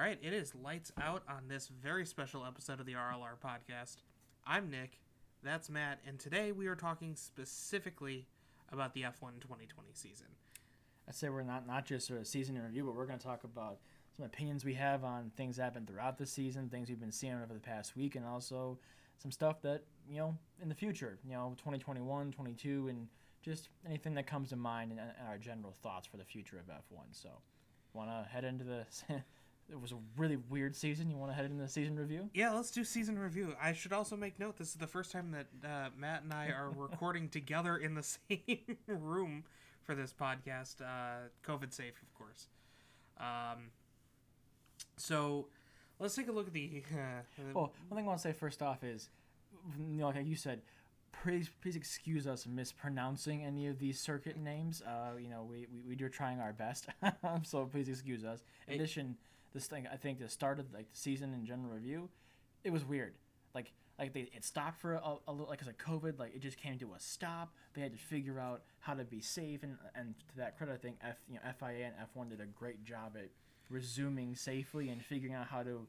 All right, it is lights out on this very special episode of the RLR Podcast. I'm Nick, that's Matt, and today we are talking specifically about the F1 2020 season. I say we're not just a season in review, but we're going to talk about some opinions we have on things that happened throughout the season, things we've been seeing over the past week, and also some stuff that, in the future, 2021, 22, and just anything that comes to mind and our general thoughts for the future of F1. So, want to head into the... It was a really weird season. You want to head into the season review? Yeah, let's do season review. I should also make note, this is the first time that Matt and I are recording together in the same room for this podcast. COVID safe, of course. So let's take a look at the... one thing I want to say first off is, like you said, please excuse us mispronouncing any of these circuit names. We're trying our best, so please excuse us. In addition, this thing, I think, the start of the season in general review, it was weird. It stopped for a little, because of COVID, it just came to a stop. They had to figure out how to be safe, and to that credit, I think FIA and F1 did a great job at resuming safely and figuring out how to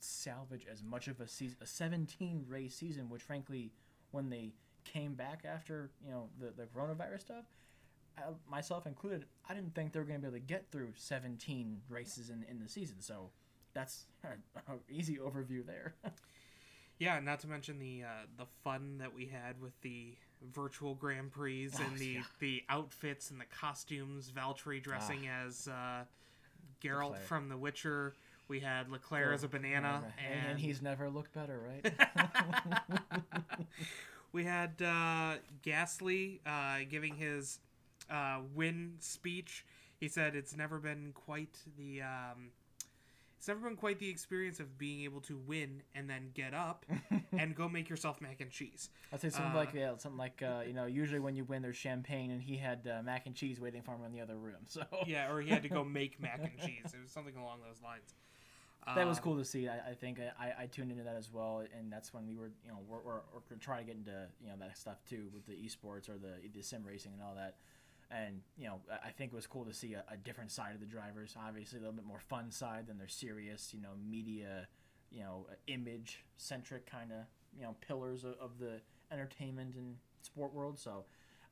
salvage as much of a 17 race season, which frankly, when they came back after the coronavirus stuff, myself included, I didn't think they were going to be able to get through 17 races in the season. So that's an easy overview there. Yeah, not to mention the fun that we had with the virtual Grand Prix and the outfits and the costumes. Valtteri dressing as Geralt from The Witcher. We had Leclerc as a banana. And he's never looked better, right? We had Gasly giving his win speech. He said it's never been quite the experience of being able to win and then get up and go make yourself mac and cheese. I'd say usually when you win there's champagne, and he had mac and cheese waiting for him in the other room. So yeah, or he had to go make mac and cheese. It was something along those lines. That was cool to see. I think I tuned into that as well, and that's when we were, we're trying to get into that stuff too with the esports or the sim racing and all that. And I think it was cool to see a different side of the drivers. Obviously, a little bit more fun side than their serious, media, image centric kind of pillars of the entertainment and sport world. So,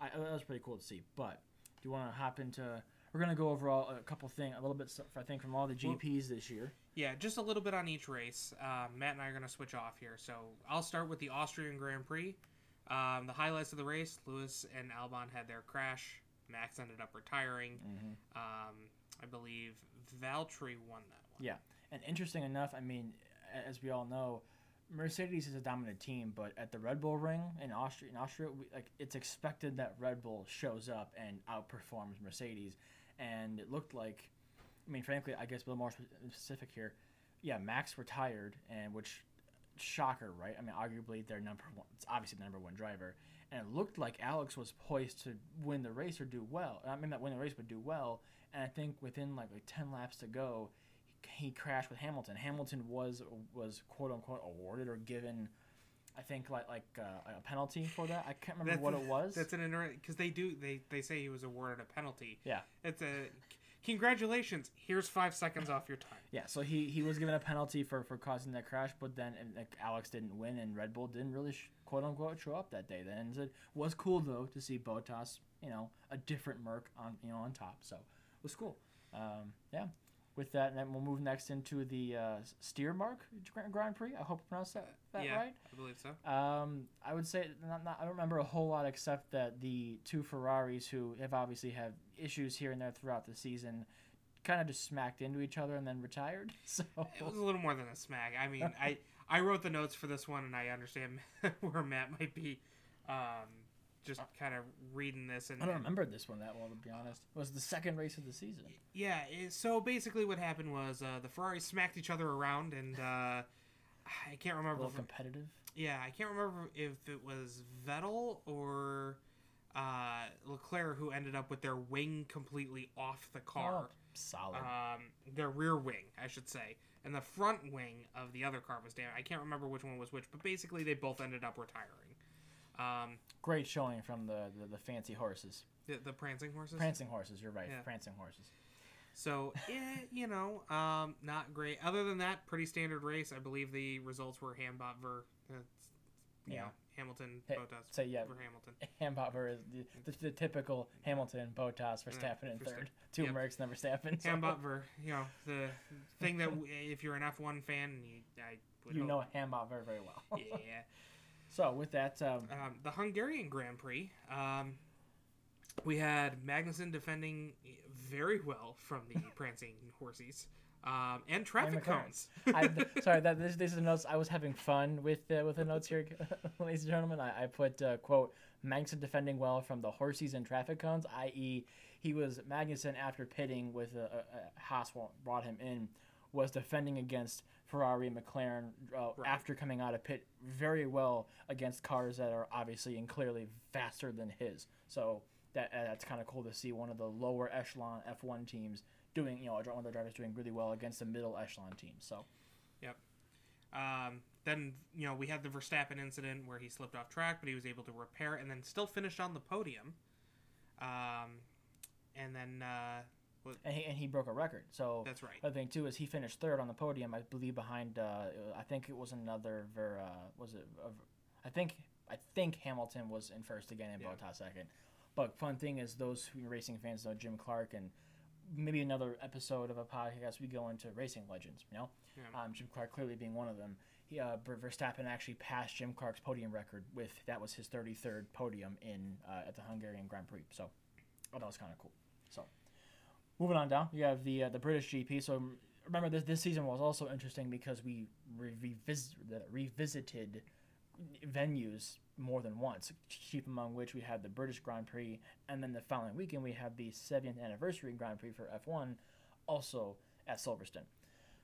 that was pretty cool to see. But do you want to hop into? We're gonna go over a couple things, a little bit, I think, from all the GPs this year. Yeah, just a little bit on each race. Matt and I are gonna switch off here, so I'll start with the Austrian Grand Prix. The highlights of the race: Lewis and Albon had their crash. Max ended up retiring. Mm-hmm. I believe Valtteri won that one. Yeah, and interesting enough, as we all know, Mercedes is a dominant team, but at the Red Bull Ring in Austria, it's expected that Red Bull shows up and outperforms Mercedes, and it looked like, frankly, I guess a little more specific here, yeah, Max retired, and which, shocker, right? Arguably their number one, it's obviously the number one driver, and it looked like Alex was poised to win the race or do well. And I think within like 10 laps to go, he crashed with Hamilton. Hamilton was quote unquote awarded or given, I think, a penalty for that. I can't remember what it was. That's an interesting, because they say he was awarded a penalty. Yeah, it's a congratulations. Here's 5 seconds off your time. Yeah, so he was given a penalty for causing that crash, but then Alex didn't win, and Red Bull didn't really quote unquote show up that day. Then it was cool though to see Bottas, a different Merc on on top. So it was cool. Yeah. With that, and then we'll move next into the Steiermark Grand Prix. I hope I pronounced that right. Yeah, I believe so. I would say, I don't remember a whole lot except that the two Ferraris, who have obviously had issues here and there throughout the season, kind of just smacked into each other and then retired. So it was a little more than a smack. I wrote the notes for this one, and I understand where Matt might be just kind of reading this. And I don't remember this one that well, to be honest. It was the second race of the season. Yeah, so basically what happened was the Ferraris smacked each other around, and I can't remember. A little competitive? Yeah, I can't remember if it was Vettel or Leclerc who ended up with their wing completely off the car. Oh, solid. Their rear wing, I should say. And the front wing of the other car was damaged. I can't remember which one was which, but basically they both ended up retiring. Great showing from the fancy horses. The prancing horses? Prancing horses, you're right. Yeah. Prancing horses. So, not great. Other than that, pretty standard race. I believe the results were Hambotver. Hamilton, Bottas for Hamilton. Hambotver is the typical Hamilton, Bottas, Verstappen in third. Two Mercs, then Verstappen. So. Hambotver, the thing that if you're an F1 fan, you know Hambotver very well. Yeah. So with that, the Hungarian Grand Prix, we had Magnussen defending very well from the prancing horsies. And traffic cones. This is the notes. I was having fun with the notes here, ladies and gentlemen. I put, quote, Magnussen defending well from the horsies and traffic cones, i.e. he was Magnussen after pitting with Haas brought him in, was defending against Ferrari and McLaren after coming out of pit very well against cars that are obviously and clearly faster than his. So that's kind of cool to see one of the lower echelon F1 teams doing, one of their drivers doing really well against the middle echelon team. So, yep. Then, we had the Verstappen incident where he slipped off track, but he was able to repair and then still finished on the podium. And then... And he broke a record. So that's right. The thing, too, is he finished third on the podium, I believe, behind... I think it was another... I think Hamilton was in first again and Bottas second. But fun thing is those who are racing fans know Jim Clark and... Maybe another episode of a podcast we go into racing legends, Jim Clark clearly being one of them. Verstappen actually passed Jim Clark's podium record with, that was his 33rd podium at the Hungarian Grand Prix. So that was kind of cool. So moving on down, you have the British GP. So remember this season was also interesting because we revisited venues more than once, chief among which we had the British Grand Prix, and then the following weekend we had the 70th Anniversary Grand Prix for F1, also at Silverstone.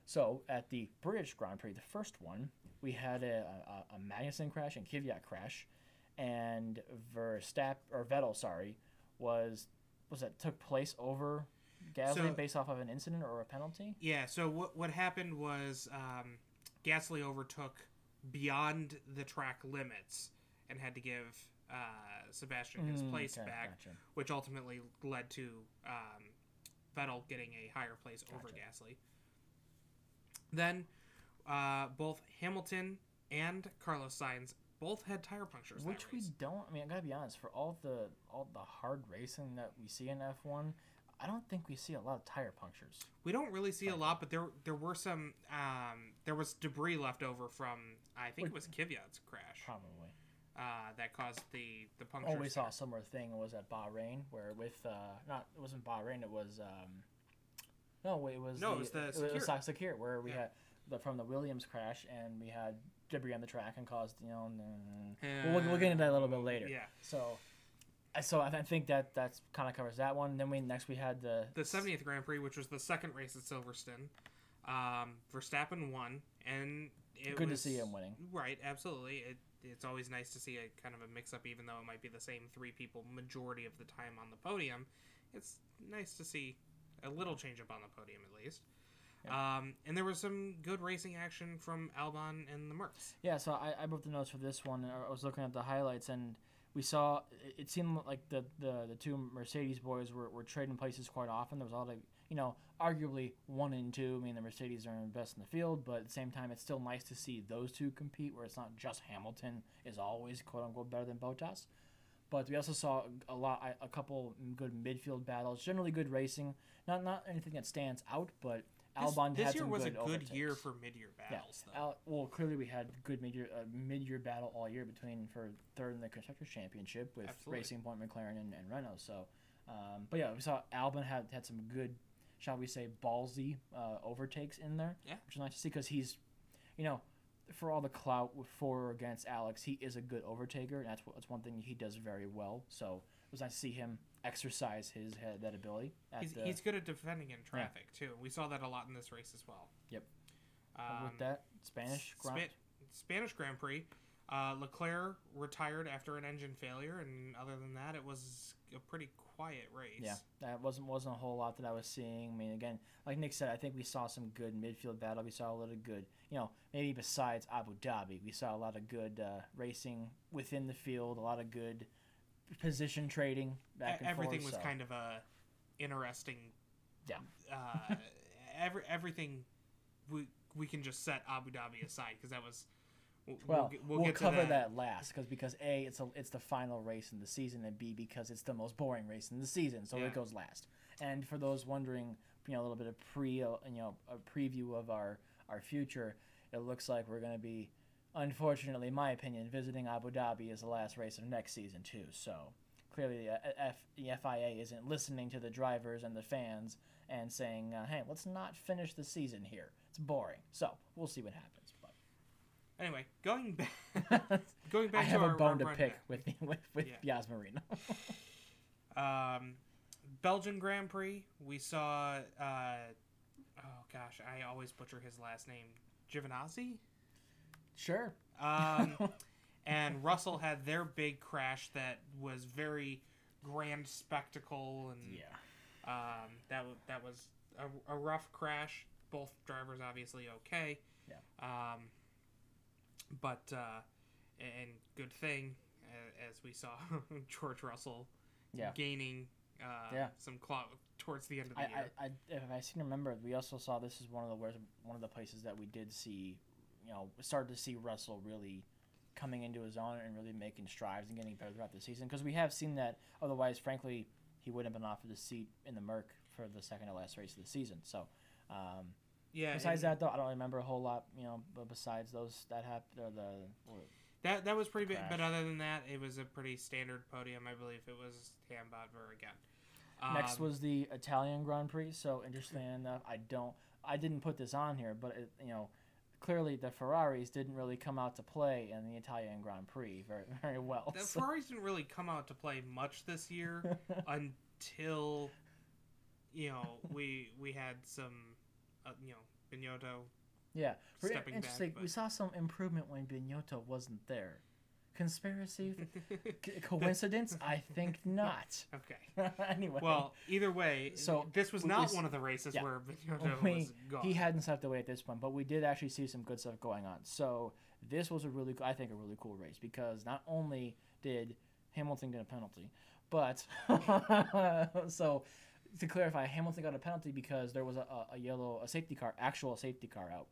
So at the British Grand Prix, the first one, we had a Magnussen crash and Kvyat crash, and Vettel was that took place over Gasly based off of an incident or a penalty? Yeah. So what happened was Gasly overtook beyond the track limits and had to give Sebastian his place back, which ultimately led to Vettel getting a higher place over Gasly. Then both Hamilton and Carlos Sainz both had tire punctures. Which we don't. I mean, I gotta be honest. For all the hard racing that we see in F1, I don't think we see a lot of tire punctures. We don't really see a lot, but there were some. There was debris left over from it was Kvyat's crash. Probably. That caused the puncture. Oh, we saw a similar thing was at Bahrain, where it wasn't Bahrain, it was Sakir, where we had from the Williams crash, and we had debris on the track and caused we'll get into that a little bit later. Yeah. So I think that's kind of covers that one. Then next we had the 70th Grand Prix, which was the second race at Silverstone. Verstappen won, and it was good to see him winning. Right, absolutely. It's always nice to see a kind of a mix-up, even though it might be the same three people majority of the time on the podium. It's nice to see a little change-up on the podium, at least. Yeah. And there was some good racing action from Albon and the Mercs. Yeah, so I wrote the notes for this one. I was looking at the highlights, and we saw it seemed like the two Mercedes boys were trading places quite often. There was all arguably 1 and 2. I mean, the Mercedes are best in the field, but at the same time, it's still nice to see those two compete where it's not just Hamilton is always, quote-unquote, better than Bottas. But we also saw a couple good midfield battles, generally good racing. Not anything that stands out, but Albon had some good overtakes. This year was a good year for mid-year battles, though. Well, clearly we had good mid-year battle all year for third in the Constructors' Championship with Racing Point, McLaren, and Renault. So, we saw Albon had some good, shall we say, ballsy overtakes in there, which is nice to see because he's, for all the clout for or against Alex, he is a good overtaker, and that's one thing he does very well. So it was nice to see him exercise that ability. He's good at defending in traffic, too. We saw that a lot in this race as well. Yep. With that, Spanish Grand Prix, Leclerc retired after an engine failure, and other than that, it was a pretty quiet race. Yeah, that wasn't a whole lot that I was seeing. I mean, again, like Nick said, I think we saw some good midfield battle. We saw a lot of good, maybe besides Abu Dhabi, we saw a lot of good racing within the field, a lot of good position trading back and forth. Everything was kind of a interesting Yeah. Everything we can just set Abu Dhabi aside because that was. We'll cover that last because A, it's the final race in the season, and B, because it's the most boring race in the season, so it goes last. And for those wondering, you know, a little bit of a preview of our future, it looks like we're going to be, unfortunately, in my opinion, visiting Abu Dhabi as the last race of next season too. So clearly, the FIA isn't listening to the drivers and the fans and saying, "Hey, let's not finish the season here. It's boring." So we'll see what happens. Anyway, going back. I have a bone to pick with Yas Marina. Belgian Grand Prix. We saw. Oh gosh, I always butcher his last name. Giovinazzi? Sure. And Russell had their big crash that was very grand spectacle, and that was a rough crash. Both drivers obviously okay. Yeah. But good thing, as we saw, George Russell gaining some clout towards the end of the year. If I seem to remember, we also saw this is one of the places that we did see, started to see Russell really coming into his own and really making strides and getting better throughout the season, because we have seen that. Otherwise, frankly, he wouldn't have been offered a seat in the Merc for the second to last race of the season. So. Besides that, though, I don't remember a whole lot. But besides those that happened, that was pretty big. But other than that, it was a pretty standard podium. I believe it was Hambadver again. Next was the Italian Grand Prix. So interestingly enough, I didn't put this on here, but clearly the Ferraris didn't really come out to play in the Italian Grand Prix very, very well. Ferraris didn't really come out to play much this year until we had some. Binotto. Yeah, stepping interesting. Back, but... We saw some improvement when Binotto wasn't there. Conspiracy? Coincidence? I think not. Okay. Anyway. Well, either way, so this was not one of the races where Binotto was gone. He hadn't stepped away at this point, but we did actually see some good stuff going on. So this was a really cool race, because not only did Hamilton get a penalty, but so. To clarify, Hamilton got a penalty because there was a actual safety car out,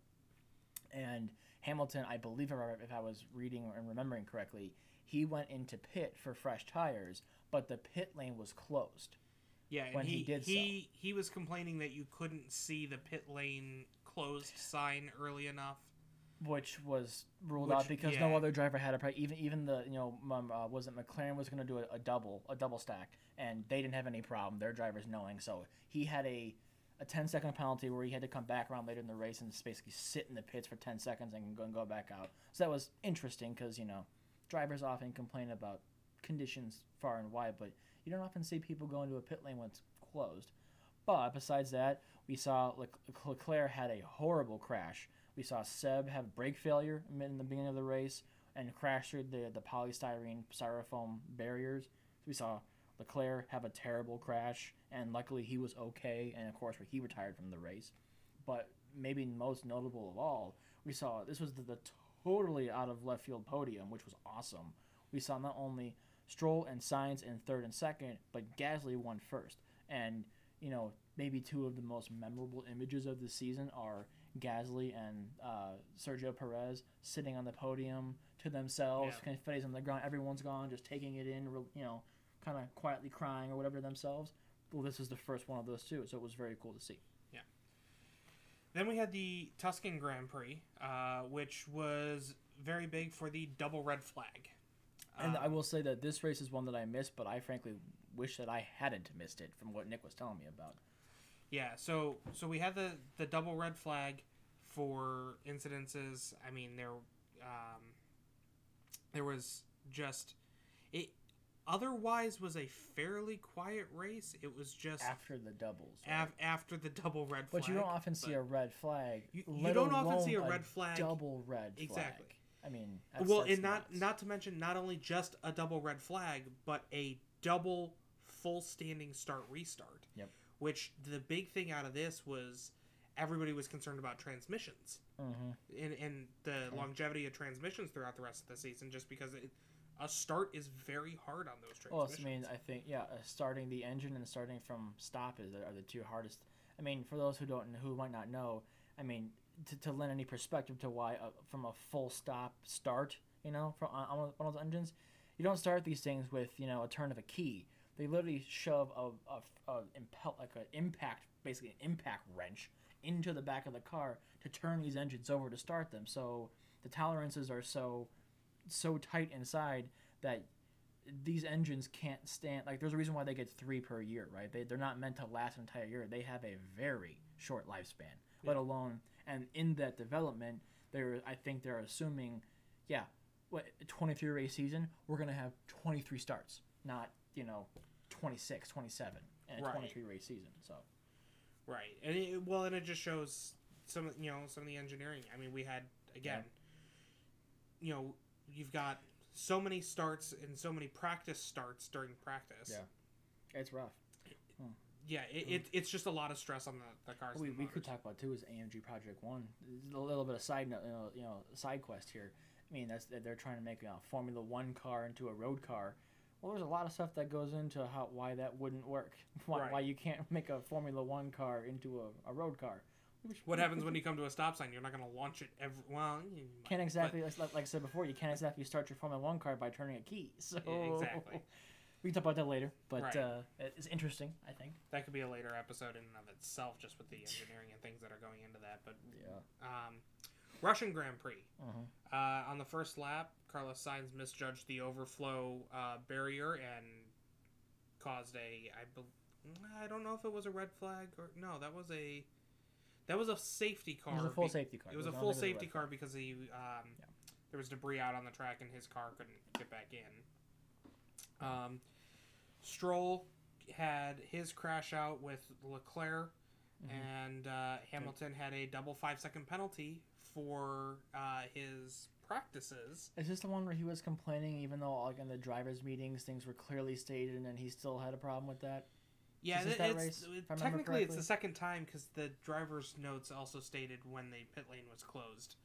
and Hamilton, I believe, if I was reading and remembering correctly, he went into pit for fresh tires, but the pit lane was closed. Yeah, when he was complaining that you couldn't see the pit lane closed sign early enough, which was ruled out because no other driver had a even the McLaren was going to do a double stack, and they didn't have any problem, their drivers knowing. So he had a 10-second penalty where he had to come back around later in the race and just basically sit in the pits for 10 seconds and go back out. So that was interesting, because drivers often complain about conditions far and wide, but you don't often see people go into a pit lane when it's closed. But besides that, we saw Leclerc had a horrible crash. We saw Seb have brake failure in the beginning of the race and crash through the polystyrene styrofoam barriers. We saw Leclerc have a terrible crash, and luckily he was okay, and of course he retired from the race. But maybe most notable of all, we saw this was the totally out of left field podium, which was awesome. We saw not only Stroll and Sainz in third and second, but Gasly won first. And, maybe two of the most memorable images of the season are Gasly and Sergio Perez sitting on the podium to themselves, confetti's on the ground, everyone's gone, just taking it in, kind of quietly crying or whatever themselves. Well, this was the first one of those two, so it was very cool to see. Yeah. Then we had the Tuscan Grand Prix, which was very big for the double red flag. And I will say that this race is one that I missed, but I frankly wish that I hadn't missed it from what Nick was telling me about. Yeah, so we had the double red flag for incidences. I mean, there was just it. Otherwise, was a fairly quiet race. It was just after the doubles. Right? After the double red flag, but you don't often see a red flag. You don't often see a red flag. Double red flag. Exactly. I mean, that's not to mention not only just a double red flag, but a double full standing start restart. Yep. Which the big thing out of this was everybody was concerned about transmissions and the longevity of transmissions throughout the rest of the season, just because a start is very hard on those transmissions. Well, I think starting the engine and starting from stop are the two hardest I mean, for those who don't, who might not know, I mean, to lend any perspective to why from a full stop start, you know, from on those engines, you don't start these things with, you know, a turn of a key. They literally shove an impact wrench into the back of the car to turn these engines over to start them. So the tolerances are so tight inside that these engines can't stand. Like, there's a reason why they get 3 per year, right? They're not meant to last an entire year. They have a very short lifespan, yeah. Let alone. And in that development, I think they're assuming, yeah, what, a 23 race season, we're gonna have 23 starts, not, you know, 26, 27, and a 23 race season. So, right, and it just shows some of the engineering. I mean, we had you've got so many starts and so many practice starts during practice. Yeah, it's rough. Yeah, it's just a lot of stress on the cars. We could talk about too is AMG Project One. A little bit of side note, side quest here. I mean, they're trying to make a Formula One car into a road car. Well, there's a lot of stuff that goes into why that wouldn't work. Why you can't make a Formula One car into a road car. What happens when you come to a stop sign? You're not going to launch it you might, can't exactly, but like I said before, you can't exactly start your Formula One car by turning a key. So yeah, exactly. We can talk about that later, but it's interesting, I think. That could be a later episode in and of itself, just with the engineering and things that are going into that. But yeah. Russian Grand Prix. Uh-huh. On the first lap, Carlos Sainz misjudged the overflow barrier and caused I don't know if it was a red flag or no. That was a safety car. It was a full safety car. It was a full safety car because there was debris out on the track and his car couldn't get back in. Stroll had his crash out with Leclerc, mm-hmm. and Hamilton had a double 5-second penalty for his practices. Is this the one where he was complaining even though, like, in the drivers' meetings things were clearly stated and he still had a problem with that? Yeah, technically it's the second time because the drivers' notes also stated when the pit lane was closed.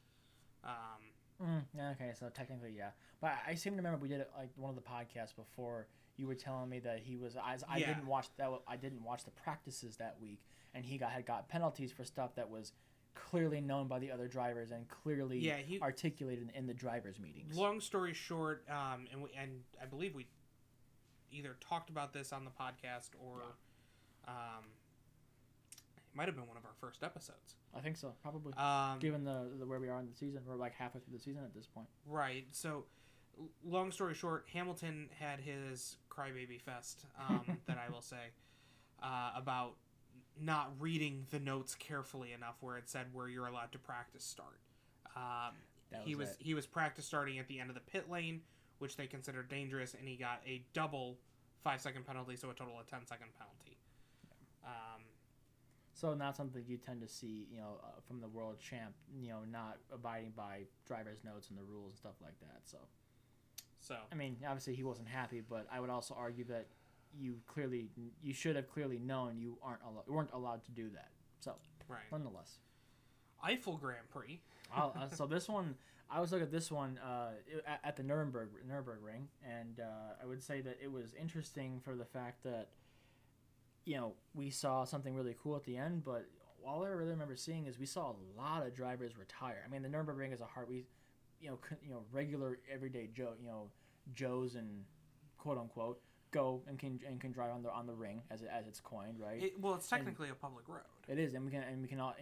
Okay, so technically, yeah. But I seem to remember we did like one of the podcasts before. You were telling me that he was. I didn't watch the practices that week, and he got penalties for stuff that was clearly known by the other drivers and clearly articulated in the drivers' meetings. Long story short, and I believe we either talked about this on the podcast or. Yeah. It might have been one of our first episodes. I think so, probably. Given the where we are in the season, we're like halfway through the season at this point. Right. So, long story short, Hamilton had his crybaby fest, that I will say, about not reading the notes carefully enough where it said where you're allowed to practice start. He was practice starting at the end of the pit lane, which they considered dangerous, and he got a double 5-second penalty, so a total of 10-second penalty. Yeah. So not something you tend to see, from the world champ, not abiding by driver's notes and the rules and stuff like that. So I mean, obviously he wasn't happy, but I would also argue that you should have clearly known you weren't allowed to do that. So right. Nonetheless, Eifel Grand Prix. So this one, I was looking at this one at the Nürburgring, and I would say that it was interesting for the fact that. We saw something really cool at the end, but all I really remember seeing is we saw a lot of drivers retire. I mean, the Nürburgring is a hard, regular everyday Joes and quote unquote go and can drive on the ring as it's coined, right? It's technically a public road. It is, and we can all,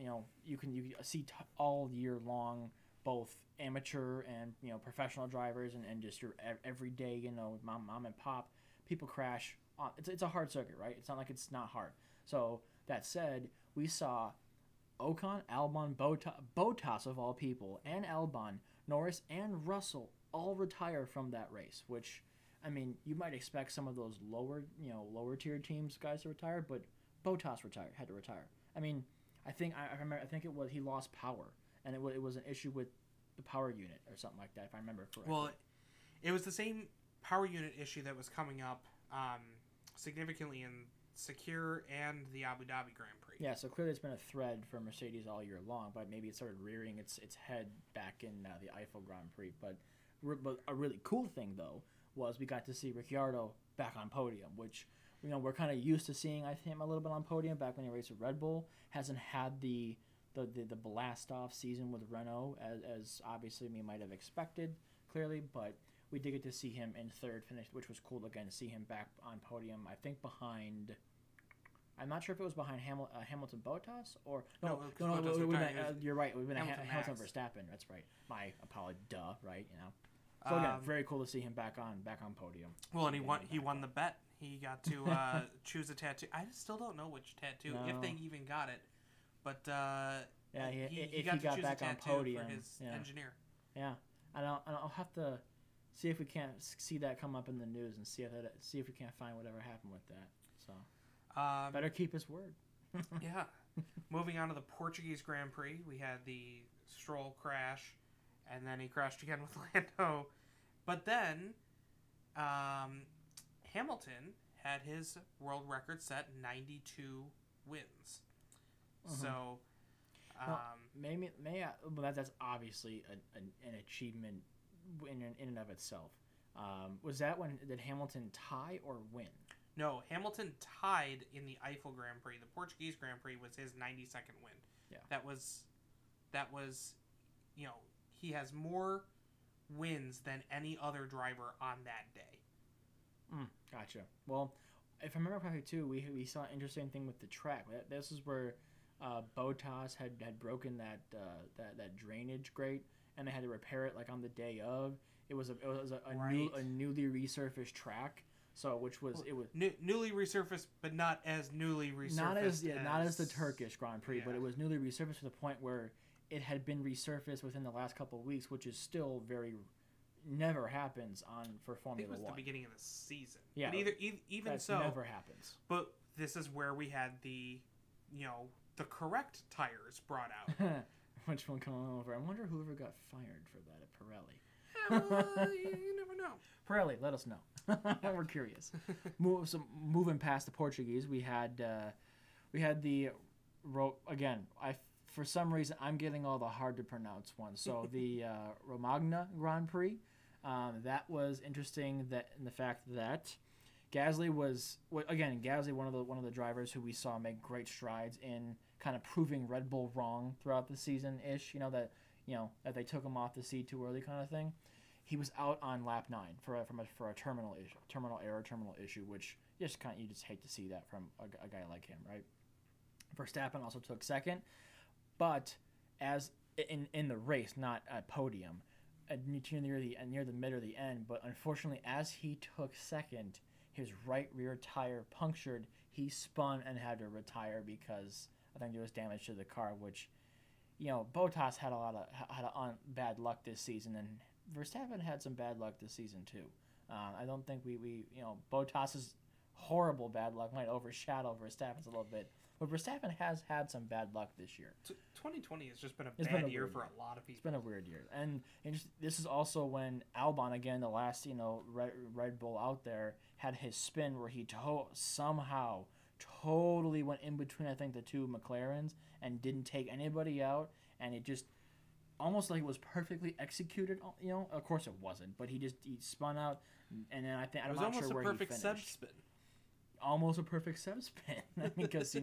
you see all year long both amateur and professional drivers and just your everyday mom and pop people crash. It's a hard circuit, right? It's not like it's not hard. So that said, we saw Ocon, Albon, Bottas of all people, and Albon, Norris, and Russell all retire from that race. Which, I mean, you might expect some of those lower tier teams guys to retire, but Bottas had to retire. I mean, I think it was he lost power, and it was an issue with the power unit or something like that, if I remember correctly. Well, it was the same power unit issue that was coming up. Significantly in Sakir and the Abu Dhabi Grand Prix. Yeah, so clearly it's been a thread for Mercedes all year long, but maybe it started rearing its head back in the Eifel Grand Prix. But a really cool thing, though, was we got to see Ricciardo back on podium, which you know, we're kind of used to seeing him a little bit on podium back when he raced with Red Bull. Hasn't had the blast-off season with Renault as obviously we might have expected, clearly, but we did get to see him in third finish, which was cool again to see him back on podium. I think behind, I'm not sure if it was behind Hamilton Bottas or no, you're right. It would have been Hamilton Verstappen. That's right. My apology. Duh. Right. You know. So again, very cool to see him back on podium. Well, and he won the bet. He got to choose a tattoo. I still don't know which tattoo, if they even got it. But yeah, he got back on podium for his engineer. Yeah, and I'll have to see if we can't see that come up in the news and see if we can't find whatever happened with that. So better keep his word. Yeah. Moving on to the Portuguese Grand Prix, we had the Stroll crash, and then he crashed again with Lando. But then Hamilton had his world record set, 92 wins. Mm-hmm. So, that's obviously an achievement in and of itself. Was that when did Hamilton tie or win? No, Hamilton tied in the Eifel Grand Prix. The Portuguese Grand Prix was his 92nd win. Yeah, that was, you know, he has more wins than any other driver on that day. Gotcha. Well, if I remember correctly, too, we saw an interesting thing with the track. This is where Bottas had broken that drainage grate, and they had to repair it like on the day of. It was a newly resurfaced track, newly resurfaced, but not as the Turkish Grand Prix, yeah. But it was newly resurfaced to the point where it had been resurfaced within the last couple of weeks, which is still never happens for Formula 1. It was the beginning of the season. Yeah, but even so, never happens. But this is where we had the. You know, the correct tires brought out. Which one coming over? I wonder whoever got fired for that at Pirelli. You never know. Pirelli, let us know. We're curious. Moving past the Portuguese, we had the again. For some reason I'm getting all the hard to pronounce ones. So the Romagna Grand Prix. That was interesting. That in the fact that. Gasly, one of the drivers who we saw make great strides in kind of proving Red Bull wrong throughout the season ish. That they took him off the seat too early kind of thing. He was out on lap 9 for a terminal error issue, which you just hate to see that from a guy like him, right? Verstappen also took second, but as in the race, not at podium, near the mid or the end. But unfortunately, as he took second, his right rear tire punctured. He spun and had to retire because I think there was damage to the car. Which, you know, Bottas had a lot of bad luck this season, and Verstappen had some bad luck this season too. I don't think we Bottas's horrible bad luck might overshadow Verstappen's a little bit, but Verstappen has had some bad luck this year. 2020 has just been a bad year for a lot of people. It's been a weird year, and this is also when Albon, again, the last Red Bull out there, had his spin where he somehow totally went in between, I think, the two McLarens and didn't take anybody out, and it just almost like it was perfectly executed. You know, of course it wasn't, but he spun out, and then I think I'm not sure where he finished. It was almost a perfect sub spin. I mean, because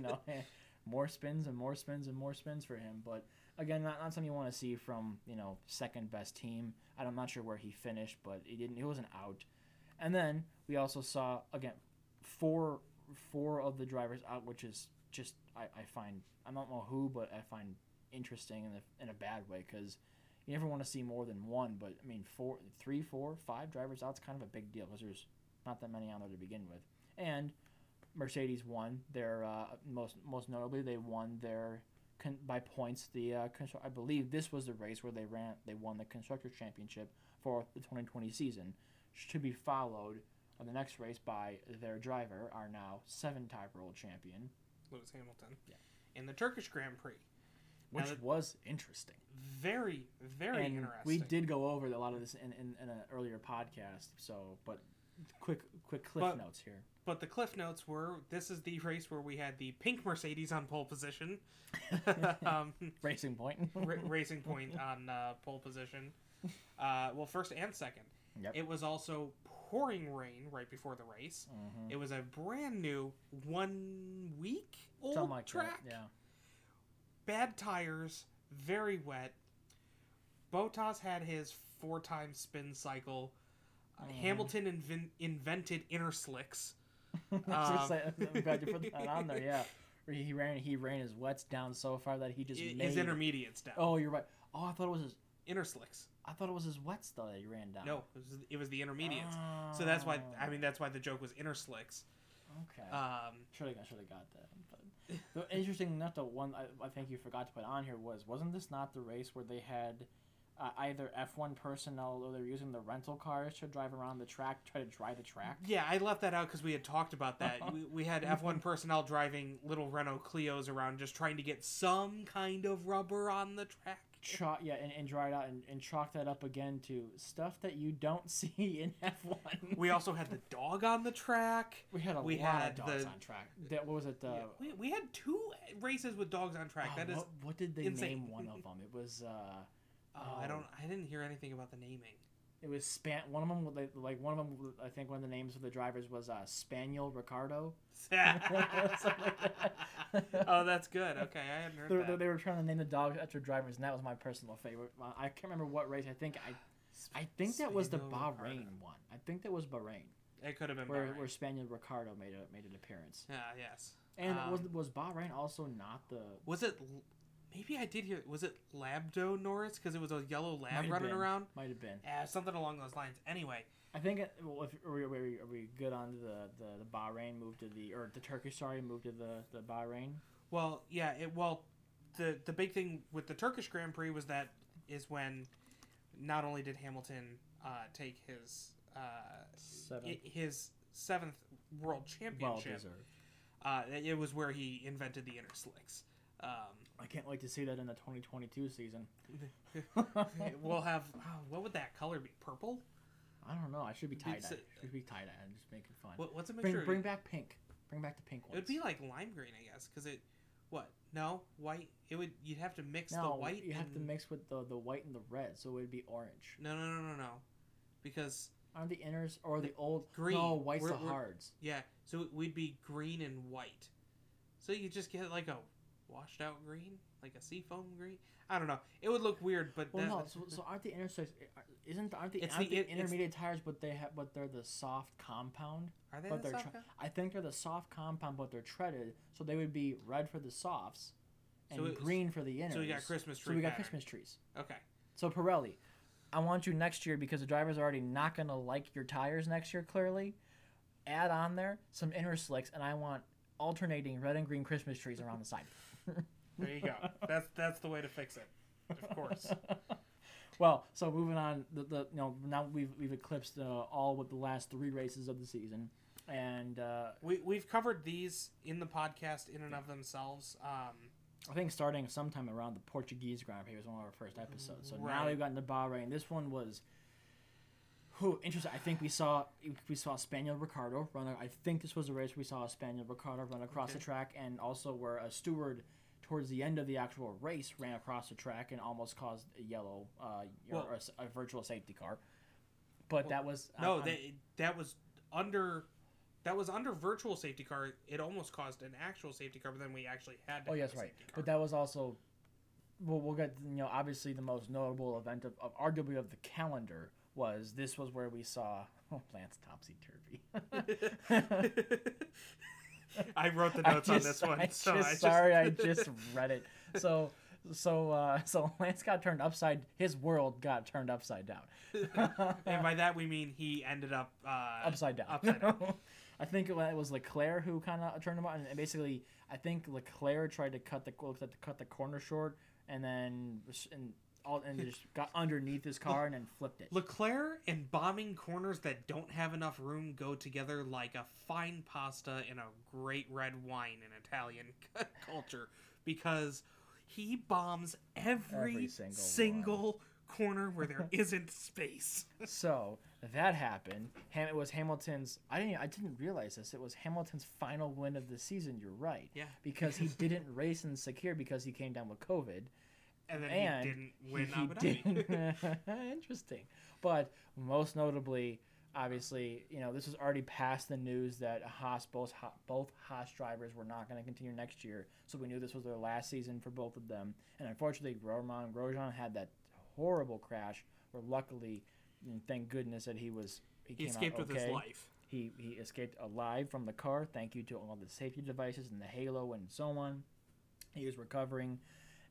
more spins for him. But again, not something you want to see from second best team. I'm not sure where he finished, but he didn't. He wasn't out. And then we also saw, again, four of the drivers out, which is just, I don't know who, but I find interesting in a bad way, because you never want to see more than one. But, I mean, three, four, five drivers out is kind of a big deal because there's not that many out there to begin with. And Mercedes won their, most notably, they won their, by points, the I believe this was the race where they won the Constructors' Championship for the 2020 season. To be followed on the next race by their driver, our now 7-time world champion, Lewis Hamilton, in the Turkish Grand Prix, which was interesting, very, very interesting. We did go over a lot of this in an earlier podcast. So, but quick cliff notes here. But the cliff notes were: this is the race where we had the pink Mercedes on pole position, Racing Point on pole position. Well, first and second. Yep. It was also pouring rain right before the race. Mm-hmm. It was a brand new 1 week old track. That, yeah. Bad tires, very wet. Bottas had his 4-time spin cycle. Hamilton invented inner slicks. I'm glad you put that on there. Yeah, he ran his wets down so far that he just made his intermediates down. Oh, you're right. Oh, I thought it was his inner slicks. I thought it was his wets though that he ran down. No, it was the intermediates. Oh. So that's why the joke was inner slicks. Okay. Should have got that. But the interesting note, the one I think you forgot to put on here wasn't this not the race where they had either F1 personnel or they're using the rental cars to drive around the track, try to dry the track? Yeah, I left that out because we had talked about that. we had F1 personnel driving little Renault Clios around just trying to get some kind of rubber on the track. And dry it out and chalk that up again to stuff that you don't see in F1. We also had the dog on the track. We had a lot of dogs on track. That, what was it? We had 2 races with dogs on track. That is what did they name one of them? It was... I didn't hear anything about the naming. It was one of them. I think one of the names of the drivers was Spaniel Ricardo. Oh, that's good. Okay, I hadn't heard that. They were trying to name the dogs after drivers, and that was my personal favorite. I can't remember what race. I think that was the Bahrain one. I think that was Bahrain. It could have been where Spaniel Ricardo made an appearance. Ah, yes. And was Bahrain also not the? Was it? Maybe I did hear... Was it Labdo Norris? Because it was a yellow lab running around? Might have been. Yeah, something along those lines. Anyway. I think... Are we good on the Bahrain move to the... Or the Turkish, sorry, move to the Bahrain? Well, yeah. The big thing with the Turkish Grand Prix was that... Is when not only did Hamilton take his 7th world championship... Well deserved. It was where he invented the inner slicks. I can't wait to see that in the 2022 season. We'll have... what would that color be? Purple? I don't know. I should be tie-dye. I'm just making fun. What's a mixture? Bring back pink. Bring back the pink ones. It would be like lime green, I guess, because it... What? No? White? It would... You'd have to mix the white and... have to mix with the white and the red, so it would be orange. No. Because... Aren't the inners or the old... Green. No, white's the hards. Yeah. So we'd be green and white. So you just get like a... washed out green, like a seafoam green. I don't know. It would look weird, but So aren't the intersects? Aren't the intermediate tires? But they're the soft compound. Are they? I think they're the soft compound, but they're treaded, so they would be red for the softs, and green for the inners. So we got Christmas trees. Okay. So Pirelli, I want you next year, because the drivers are already not gonna like your tires next year. Clearly, add on there some inner slicks, and I want alternating red and green Christmas trees around the side. There you go. That's the way to fix it, of course. Well, so moving on, now we've eclipsed all with the last 3 races of the season, and we've covered these in the podcast in and of themselves. I think starting sometime around the Portuguese Grand Prix was one of our first episodes. So now we've gotten to Bahrain. This one was. Oh, interesting. I think we saw Spaniel Ricardo run. I think this was a race we saw Spaniel Ricardo run across the track, and also where a steward towards the end of the actual race ran across the track and almost caused a yellow or a virtual safety car. But that was under virtual safety car. It almost caused an actual safety car, but then we actually had. Yes, right. But that was also we'll get obviously the most notable event of arguably of the calendar. This was where we saw Lance topsy-turvy. I wrote the notes on this one. I just read it. So Lance got turned upside. His world got turned upside down. And by that we mean he ended up upside down. I think it was Leclerc who kind of turned him on, and basically I think Leclerc tried to cut the corner short, and just got underneath his car and then flipped it. Leclerc and bombing corners that don't have enough room go together like a fine pasta and a great red wine in Italian culture, because he bombs every single corner where there isn't space. So that happened. It was Hamilton's. I didn't realize this. It was Hamilton's final win of the season. You're right. Yeah. Because he didn't race in Sakir because he came down with COVID. And then and he didn't win Abu Dhabi. Interesting. But most notably, obviously, you know, this was already past the news that Haas, both Haas drivers were not going to continue next year. So we knew this was their last season for both of them. And unfortunately, Roman Grosjean had that horrible crash where luckily, and thank goodness that he escaped with his life. He escaped alive from the car. Thank you to all the safety devices and the Halo and so on. He was recovering.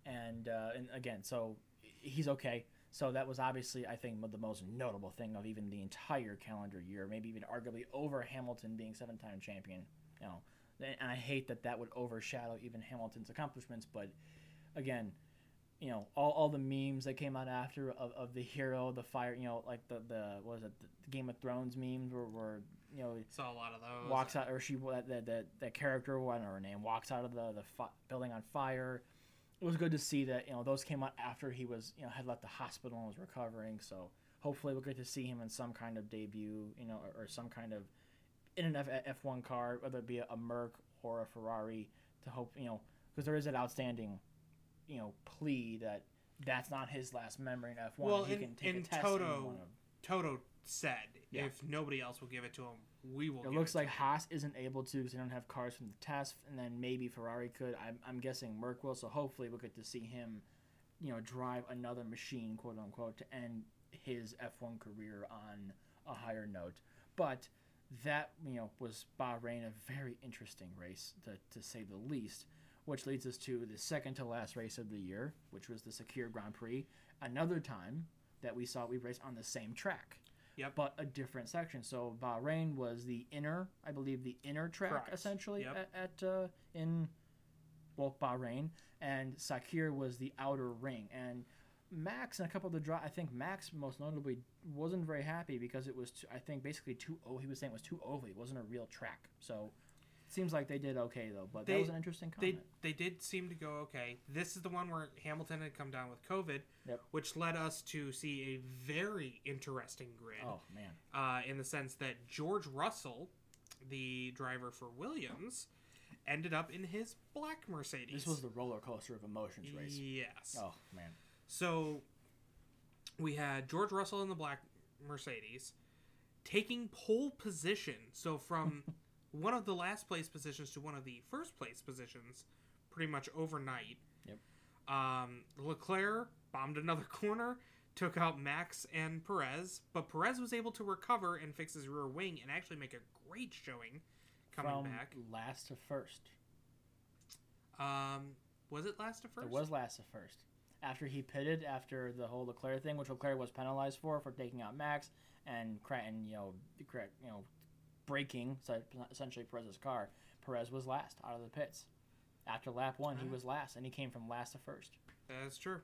And again, so he's okay. So that was obviously, I think, the most notable thing of even the entire calendar year, maybe even arguably over Hamilton being seven-time champion. You know, and I hate that that would overshadow even Hamilton's accomplishments, but again, you know, all the memes that came out after of the hero, the fire, you know, like the what was it, the Game of Thrones memes where you know, saw a lot of those. Walks out, or she that character, I don't know her name, walks out of the building on fire. It was good to see that, you know, those came out after he was, you know, had left the hospital and was recovering. So hopefully we'll get to see him in some kind of debut, you know, or some kind of in an F1 car, whether it be a Merc or a Ferrari, to hope, you know, because there is an outstanding, you know, plea that that's not his last memory in F1. Well, he can take a test. Toto said, yeah, if nobody else will give it to him, we will. It give looks it like to Haas him. Isn't able to because they don't have cars from the test, and then maybe Ferrari could. I'm guessing Merc will, so hopefully we'll get to see him, you know, drive another machine, quote unquote, to end his F1 career on a higher note. But that, you know, was Bahrain, a very interesting race to say the least, which leads us to the second to last race of the year, which was the Sakir Grand Prix. Another time that we raced on the same track. Yep. But a different section. So Bahrain was the inner track, correct, essentially, yep, in Bahrain, and Sakir was the outer ring. And Max and a couple of the I think Max most notably wasn't very happy because it was I think basically too he was saying it was too oval. It wasn't a real track. So it seems like they did okay though. But that was an interesting comment. They did seem to go okay. This is the one where Hamilton had come down with COVID, yep, which led us to see a very interesting grid. Oh man! In the sense that George Russell, the driver for Williams, ended up in his black Mercedes. This was the roller coaster of emotions race. Yes. Oh man! So we had George Russell in the black Mercedes taking pole position. So from one of the last place positions to one of the first place positions pretty much overnight. Yep. Leclerc bombed another corner, took out Max and Perez, but Perez was able to recover and fix his rear wing and actually make a great showing coming back. Last to first. Was it last to first? It was last to first. After he pitted, after the whole Leclerc thing, which Leclerc was penalized for taking out Max and braking, so essentially Perez's car. Perez was last out of the pits. After lap one, he was last, and he came from last to first. That's true.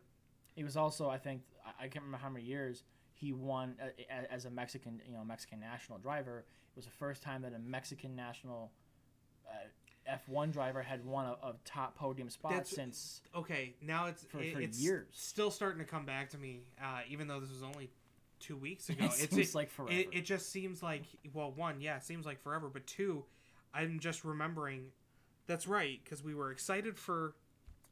He was also, I think, I can't remember how many years he won as a Mexican, you know, Mexican national driver. It was the first time that a Mexican national F1 driver had won a top podium spot since. Okay, now it's years. Still starting to come back to me, even though this was only 2 weeks ago. It seems like forever. It just seems like, well, one, yeah, it seems like forever, but two, I'm just remembering. That's right, because we were excited for.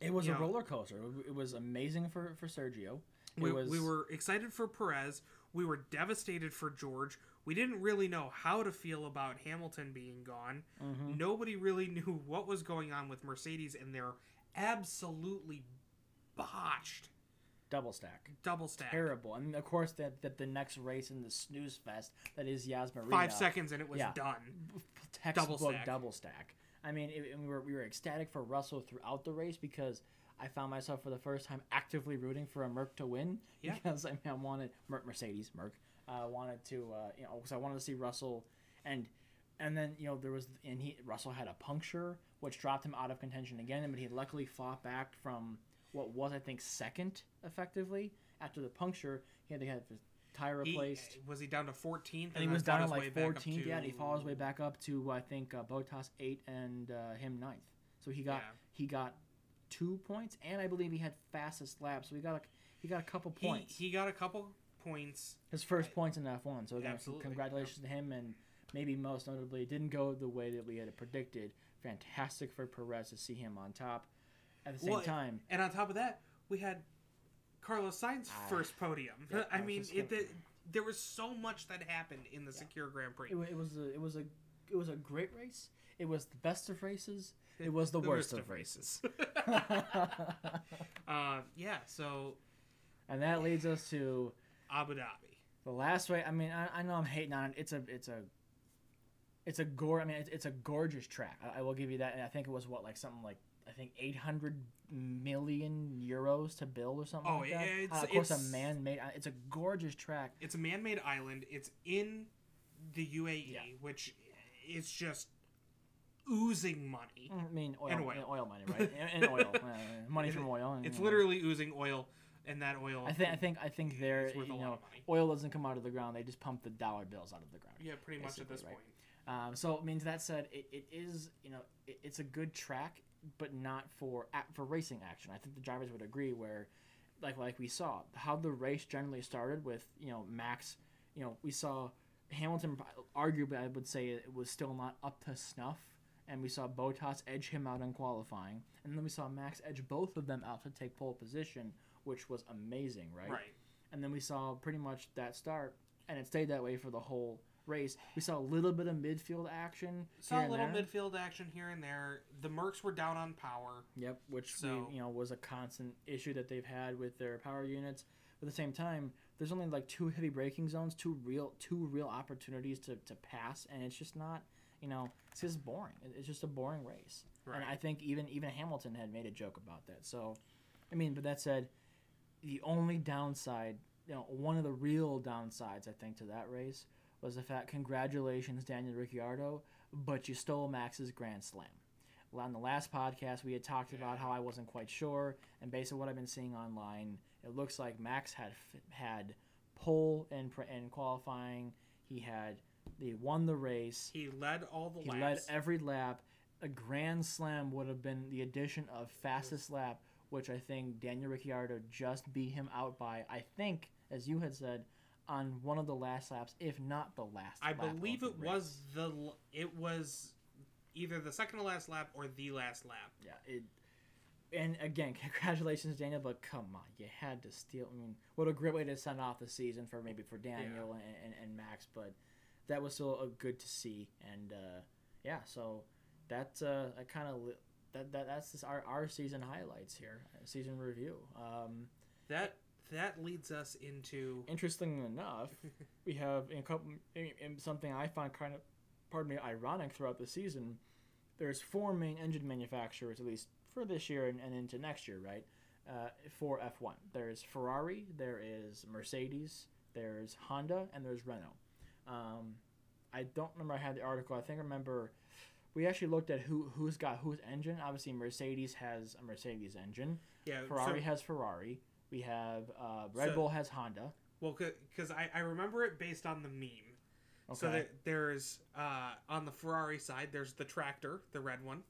It was a roller coaster. It was amazing for Sergio. We were excited for Perez. We were devastated for George. We didn't really know how to feel about Hamilton being gone. Mm-hmm. Nobody really knew what was going on with Mercedes and their absolutely botched double stack, terrible. And of course that the next race in the snooze fest that is Yas Marina. 5 seconds and it was done. Textbook double stack. I mean, we were ecstatic for Russell throughout the race because I found myself for the first time actively rooting for a Merc to win. Yeah. Because I mean, I wanted Merc. I wanted to see Russell, and then Russell had a puncture which dropped him out of contention again, but he luckily fought back from what was, I think, second, effectively. After the puncture, he had to have his tire replaced. Was he down to 14th? And he was down to like 14th, yeah. And he fought his way back up to, I think, Bottas 8th and him 9th. So he got 2 points, and I believe he had fastest lap. So he got a couple points. He got a couple points. His first points in F1. So again, congratulations to him, and maybe most notably, it didn't go the way that we had predicted. Fantastic for Perez to see him on top. At the same time. And on top of that, we had Carlos Sainz's first podium. Yeah, I mean, there was so much that happened in the Secure Grand Prix. It was a great race. It was the best of races. It was the worst of races. So. And that leads us to Abu Dhabi. The last race. I mean, I know I'm hating on it. It's a gorgeous track. I will give you that. And I think it was something like 800 million euros to build or something like that. Of course, a man-made... It's a gorgeous track. It's a man-made island. It's in the UAE, which is just oozing money. I mean, oil money, right? And oil. Money from oil. And, it's literally oozing oil, and that oil... I think they're... Oil doesn't come out of the ground. They just pump the dollar bills out of the ground. Yeah, pretty much at this point. So, I mean, that said, it's a good track, but not for racing action. I think the drivers would agree where, like we saw, how the race generally started with, Max, we saw Hamilton, arguably, I would say it was still not up to snuff, and we saw Bottas edge him out in qualifying, and then we saw Max edge both of them out to take pole position, which was amazing, right? Right. And then we saw pretty much that start, and it stayed that way for the whole race. We saw a little bit of midfield action. The Mercs were down on power. Yep, which was a constant issue that they've had with their power units. But at the same time, there's only two heavy braking zones, two real opportunities to pass, and it's just not. It's just boring. It's just a boring race. Right. And I think even Hamilton had made a joke about that. So, I mean, but that said, the only downside, one of the real downsides, I think, to that race was the fact, congratulations, Daniel Ricciardo, but you stole Max's Grand Slam. Well, on the last podcast, we had talked about how I wasn't quite sure, and based on what I've been seeing online, it looks like Max had pole and qualifying. He won the race. He led all the laps. He led every lap. A Grand Slam would have been the addition of fastest lap, which I think Daniel Ricciardo just beat him out by, I think, as you had said, on one of the last laps, if not the last lap. I believe it was either the second to last lap or the last lap. Yeah. And again, congratulations, Daniel, but come on, you had to steal. I mean, what a great way to send off the season for Daniel and Max, but that was still good to see. And so that's that's just our season highlights here, season review. That leads us into... Interestingly enough, we have something I find kind of, ironic throughout the season. There's four main engine manufacturers, at least for this year and into next year, right, for F1. There's Ferrari, there is Mercedes, there's Honda, and there's Renault. I don't remember, I had the article. I think I remember we actually looked at who's got whose engine. Obviously, Mercedes has a Mercedes engine. Yeah, Ferrari has Ferrari. We have Red Bull has Honda. Well, because I remember it based on the meme. Okay. So there's, on the Ferrari side, there's the tractor, the red one.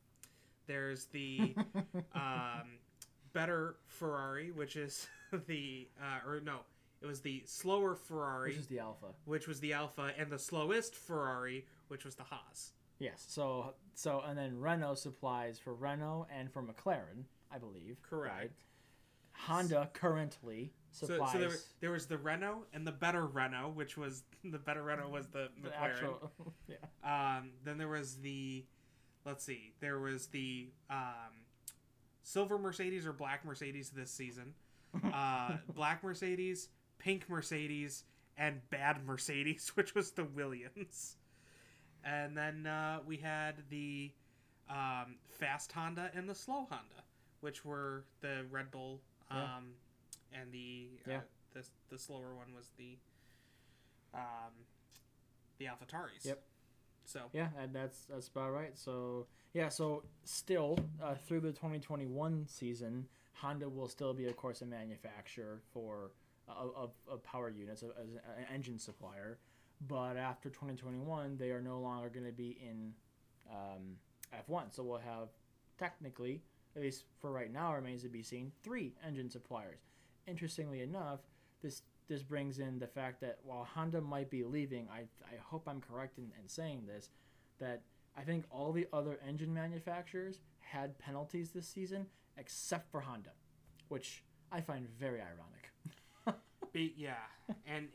There's the better Ferrari, which is the... it was the slower Ferrari. Which is the Alpha. And the slowest Ferrari, which was the Haas. Yes. So and then Renault supplies for Renault and for McLaren, I believe. Correct. Right? Honda currently supplies. So there was the Renault and the better Renault, which was the better Renault was the McLaren. Actual, yeah. Then there was the silver Mercedes or black Mercedes this season, black Mercedes, pink Mercedes, and bad Mercedes, which was the Williams. And then we had the fast Honda and the slow Honda, which were the Red Bull, and the slower one was the AlphaTauris. Yep. So yeah, and that's about right. So yeah, so still through the 2021 season, Honda will still be, of course, a manufacturer for of power units as an engine supplier, but after 2021, they are no longer going to be in F1. So we'll have technically, at least for right now, remains to be seen, three engine suppliers. Interestingly enough, this brings in the fact that while Honda might be leaving, I hope I'm correct in saying this, that I think all the other engine manufacturers had penalties this season except for Honda, which I find very ironic. Yeah,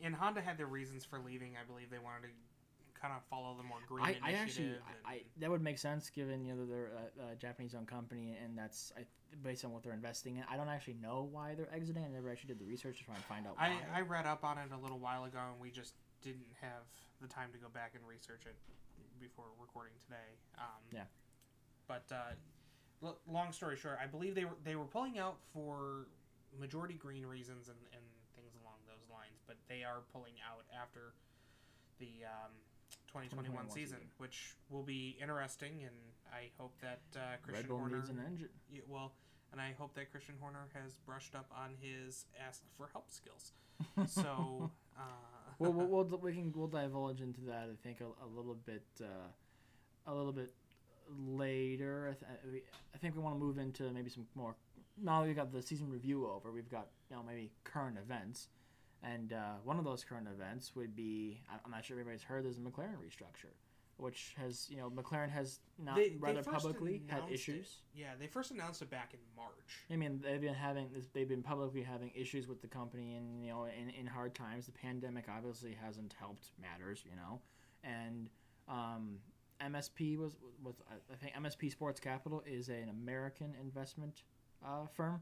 and Honda had their reasons for leaving. I believe they wanted to kind of follow the more green initiative. I that would make sense given, you know, they're a Japanese-owned company, and that's based on what they're investing in. I don't actually know why they're exiting. I never actually did the research to try and find out why. I read up on it a little while ago, and we just didn't have the time to go back and research it before recording today. But long story short, I believe they were pulling out for majority green reasons and things along those lines, but they are pulling out after the 2021 season, which will be interesting, and I hope that Christian Horner needs an engine. Yeah, well, and I hope that Christian Horner has brushed up on his ask for help skills. So we'll divulge into that, I think, a little bit later. I think we want to move into maybe some more. Now we've got the season review over, we've got maybe current events, and one of those current events would be, I'm not sure everybody's heard, there's a McLaren restructure, which has, McLaren has not rather publicly had issues. Yeah, they first announced it back in March. I mean, they've been publicly having issues with the company, and in hard times. The pandemic obviously hasn't helped matters, and MSP was I think MSP Sports Capital is an American investment firm,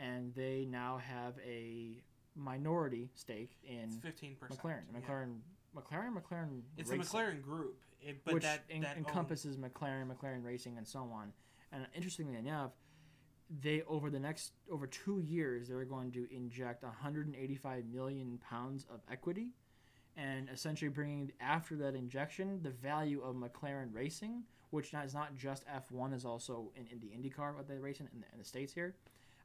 and they now have a minority stake in 15%. McLaren. It's Racing, the McLaren Group, which that encompasses McLaren Racing, and so on. And interestingly enough, they over 2 years they're going to inject 185 million pounds of equity. And essentially bringing, after that injection, the value of McLaren Racing, which is not just F1, is also in the IndyCar, what they're racing in the States here.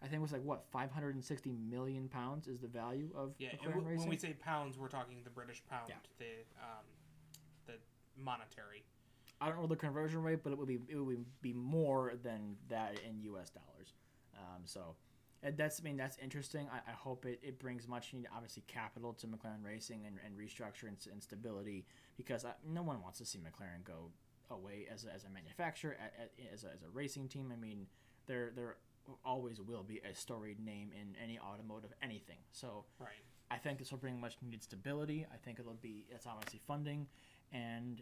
I think it was like 560 million pounds is the value of McLaren Racing. When we say pounds, we're talking the British pound, the monetary. I don't know the conversion rate, but it would be more than that in U.S. dollars. That's interesting. I hope it brings much needed, obviously, capital to McLaren Racing and restructure and stability, because no one wants to see McLaren go away as a manufacturer, as a racing team. I mean, there always will be a storied name in any automotive anything. So right. I think this will bring much needed stability. I think it's obviously funding, and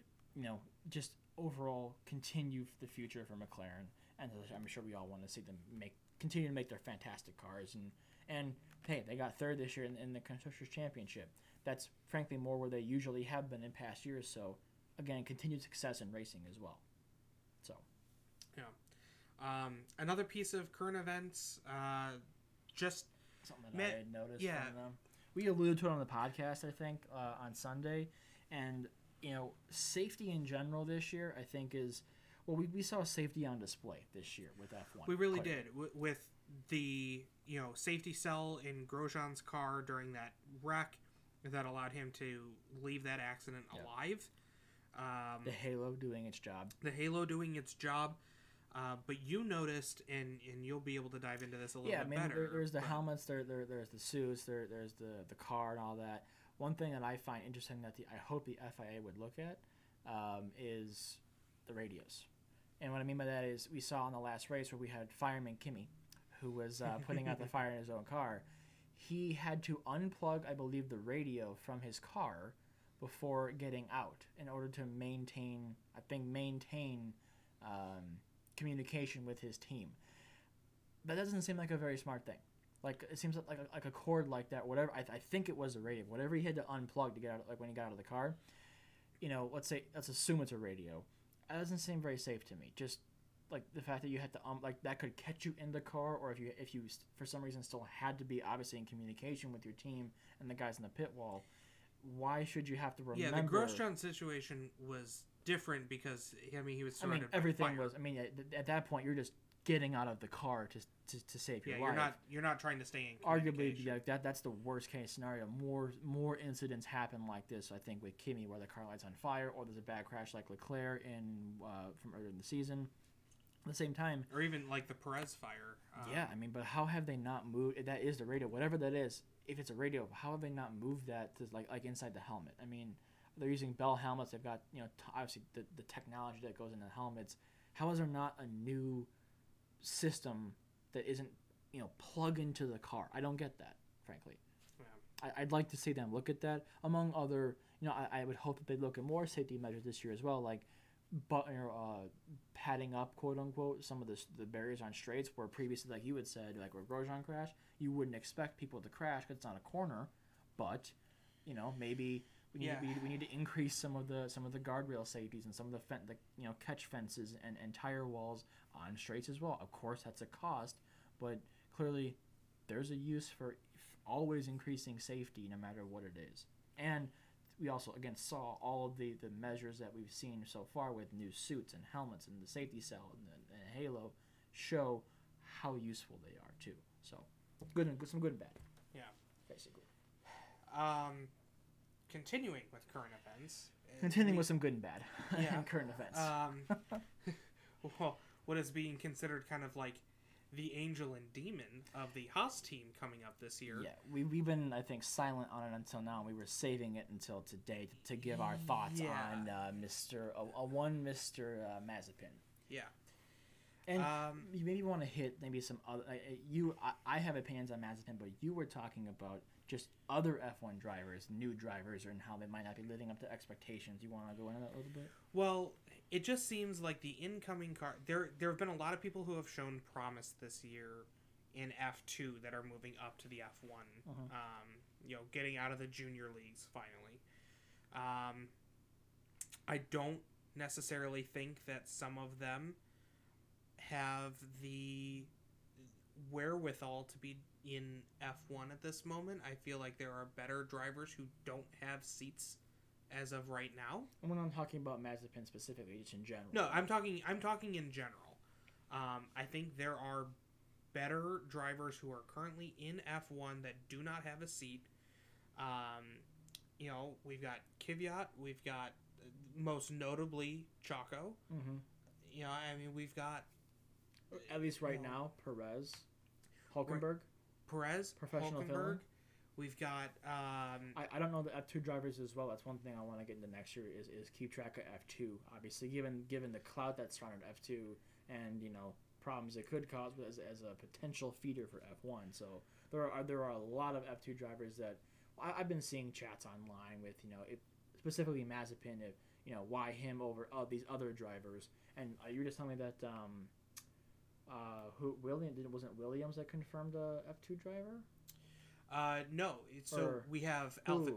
just overall continue the future for McLaren. And I'm sure we all want to see them continue to make their fantastic cars, and hey, they got third this year in the Constructors' Championship. That's frankly more where they usually have been in past years, so again, continued success in racing as well. So yeah. Another piece of current events, just something that I had noticed from them. We alluded to it on the podcast, I think, on Sunday, and safety in general this year, I think, is we saw safety on display this year with F1. We really did. With the, safety cell in Grosjean's car during that wreck that allowed him to leave that accident alive. The Halo doing its job. But you noticed, and you'll be able to dive into this a little bit better. Yeah, there's the helmets, there's the suits, there's the car and all that. One thing that I find interesting that I hope the FIA would look at is the radios. And what I mean by that is, we saw in the last race where we had fireman Kimmy, who was putting out the fire in his own car. He had to unplug, I believe, the radio from his car before getting out in order to maintain communication with his team. That doesn't seem like a very smart thing. Like, it seems like a cord like that, whatever. I think it was the radio. Whatever he had to unplug to get out, like when he got out of the car, let's assume it's a radio. That doesn't seem very safe to me. Just like the fact that you had to that could catch you in the car, or if you for some reason still had to be obviously in communication with your team and the guys in the pit wall. Why should you have to remember? Yeah, the Grosjean situation was different because he was surrounded by everything fire. At that point you're just getting out of the car to save your life. You're not trying to stay in communication. Arguably, that's the worst case scenario. More incidents happen like this, I think, with Kimi, where the car lights on fire, or there's a bad crash like Leclerc from earlier in the season. At the same time, or even like the Perez fire. But how have they not moved? That is the radio, whatever that is. If it's a radio, how have they not moved that to like inside the helmet? I mean, they're using Bell helmets. They've got obviously the technology that goes into the helmets. How is there not a new system that isn't plug into the car? I don't get that. frankly. Yeah. I'd like to see them look at that. Among other, you know, I would hope that they'd look at more safety measures this year as well, like padding up, quote unquote, some of the barriers on straights where previously, like you had said, like where Grosjean crashed, you wouldn't expect people to crash because it's not a corner, but, you know, maybe we need to increase some of the guardrail safeties and some of the you know, catch fences and tire walls on straights as well. Of course, that's a cost, but clearly there's a use for always increasing safety no matter what it is. And we also, again, saw all of the measures that we've seen so far with new suits and helmets and the safety cell and Halo show how useful they are, too. So, some good and bad. Yeah. Basically. Continuing with current events. Continuing with some good and bad in current events. Well, what is being considered kind of like the angel and demon of the Haas team coming up this year. Yeah, we've been, I think, silent on it until now. We were saving it until today to give our thoughts on Mr. Mazepin. Yeah. And you maybe want to hit maybe some other... I have opinions on Mazepin, but you were talking about just other F1 drivers, new drivers, and how they might not be living up to expectations. You want to go into that a little bit? Well... It just seems like the incoming car... There have been a lot of people who have shown promise this year in F2 that are moving up to the F1. Uh-huh. You know, getting out of the junior leagues, finally. I don't necessarily think that some of them have the wherewithal to be in F1 at this moment. I feel like there are better drivers who don't have seats as of right now. And when I'm talking about Mazepin specifically, just in general. No, I'm talking in general. I think there are better drivers who are currently in F1 that do not have a seat. You know, we've got Kvyat, we've got most notably Choco. Mm-hmm. You know, I mean, we've got at least right now Perez, Hülkenberg, professional Hülkenberg. We've got... I don't know the F2 drivers as well. That's one thing I want to get into next year is keep track of F2. Obviously, given the clout that's surrounded F2 and, you know, problems it could cause as a potential feeder for F1. So there are a lot of F2 drivers that... I've been seeing chats online with, you know, specifically Mazepin, if, you know, why him over these other drivers. And you were just telling me that... wasn't Williams that confirmed a F2 driver? No, we have AlphaTauri.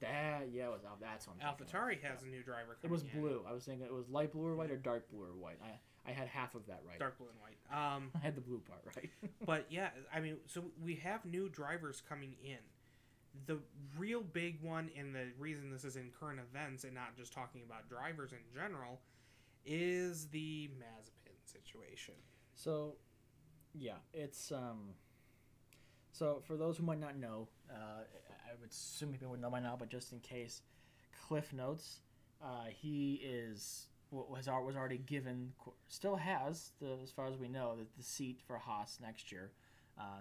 That's what I'm thinking. AlphaTauri has a new driver coming in. It was blue. I was thinking it was light blue or white or dark blue or white. I had half of that right. Dark blue and white. I had the blue part right. But yeah, I mean, so we have new drivers coming in. The real big one, and the reason this is in current events and not just talking about drivers in general, is the Mazepin situation. So, yeah, it's... So, for those who might not know, I would assume people would know by now, but just in case, Cliff Notes, he was already given, still has, as far as we know, the seat for Haas next year,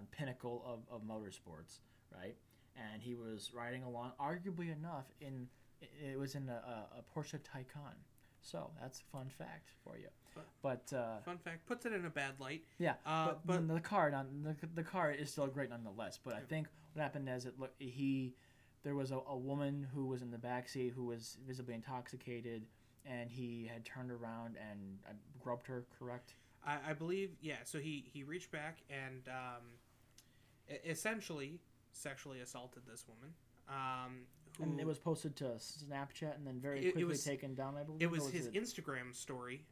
pinnacle of motorsports, right? And he was riding along, arguably enough, it was in a Porsche Taycan. So, that's a fun fact for you. But fun fact puts it in a bad light. Yeah, but the car is still great nonetheless. But I think what happened is there was a woman who was in the backseat who was visibly intoxicated, and he had turned around and grubbed her. Correct? I believe, yeah. So he reached back and essentially sexually assaulted this woman. And it was posted to Snapchat and then very quickly taken down, I believe. It was his Instagram story.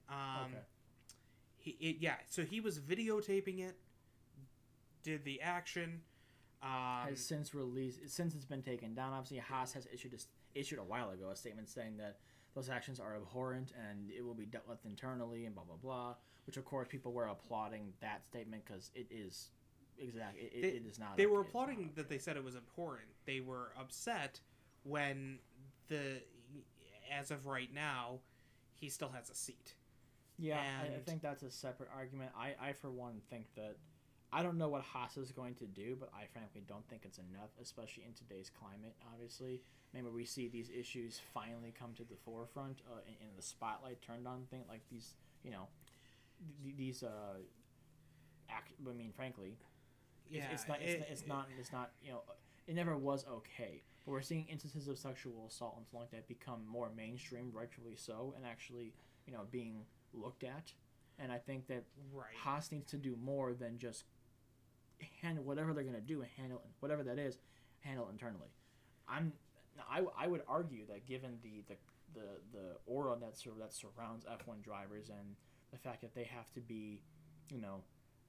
Okay. So he was videotaping it, did the action. Has since released. Since it's been taken down, obviously, Haas has issued a while ago a statement saying that those actions are abhorrent and it will be dealt with internally and blah, blah, blah, which, of course, people were applauding that statement because it is... Exactly. It is not. They were applauding that they said it was abhorrent. They were upset when as of right now, he still has a seat. Yeah, and I think that's a separate argument. I for one think that I don't know what Haas is going to do, but I frankly don't think it's enough, especially in today's climate. Obviously, maybe we see these issues finally come to the forefront in the spotlight turned on thing like these. You know, these. I mean, frankly. It's not, it never was okay. But we're seeing instances of sexual assault and stuff like that become more mainstream, rightfully so, and actually, you know, being looked at. And I think that Haas needs to do more than just handle whatever they're going to do and handle whatever that is, handle internally. I would argue that given the aura that surrounds F1 drivers and the fact that they have to be, you know,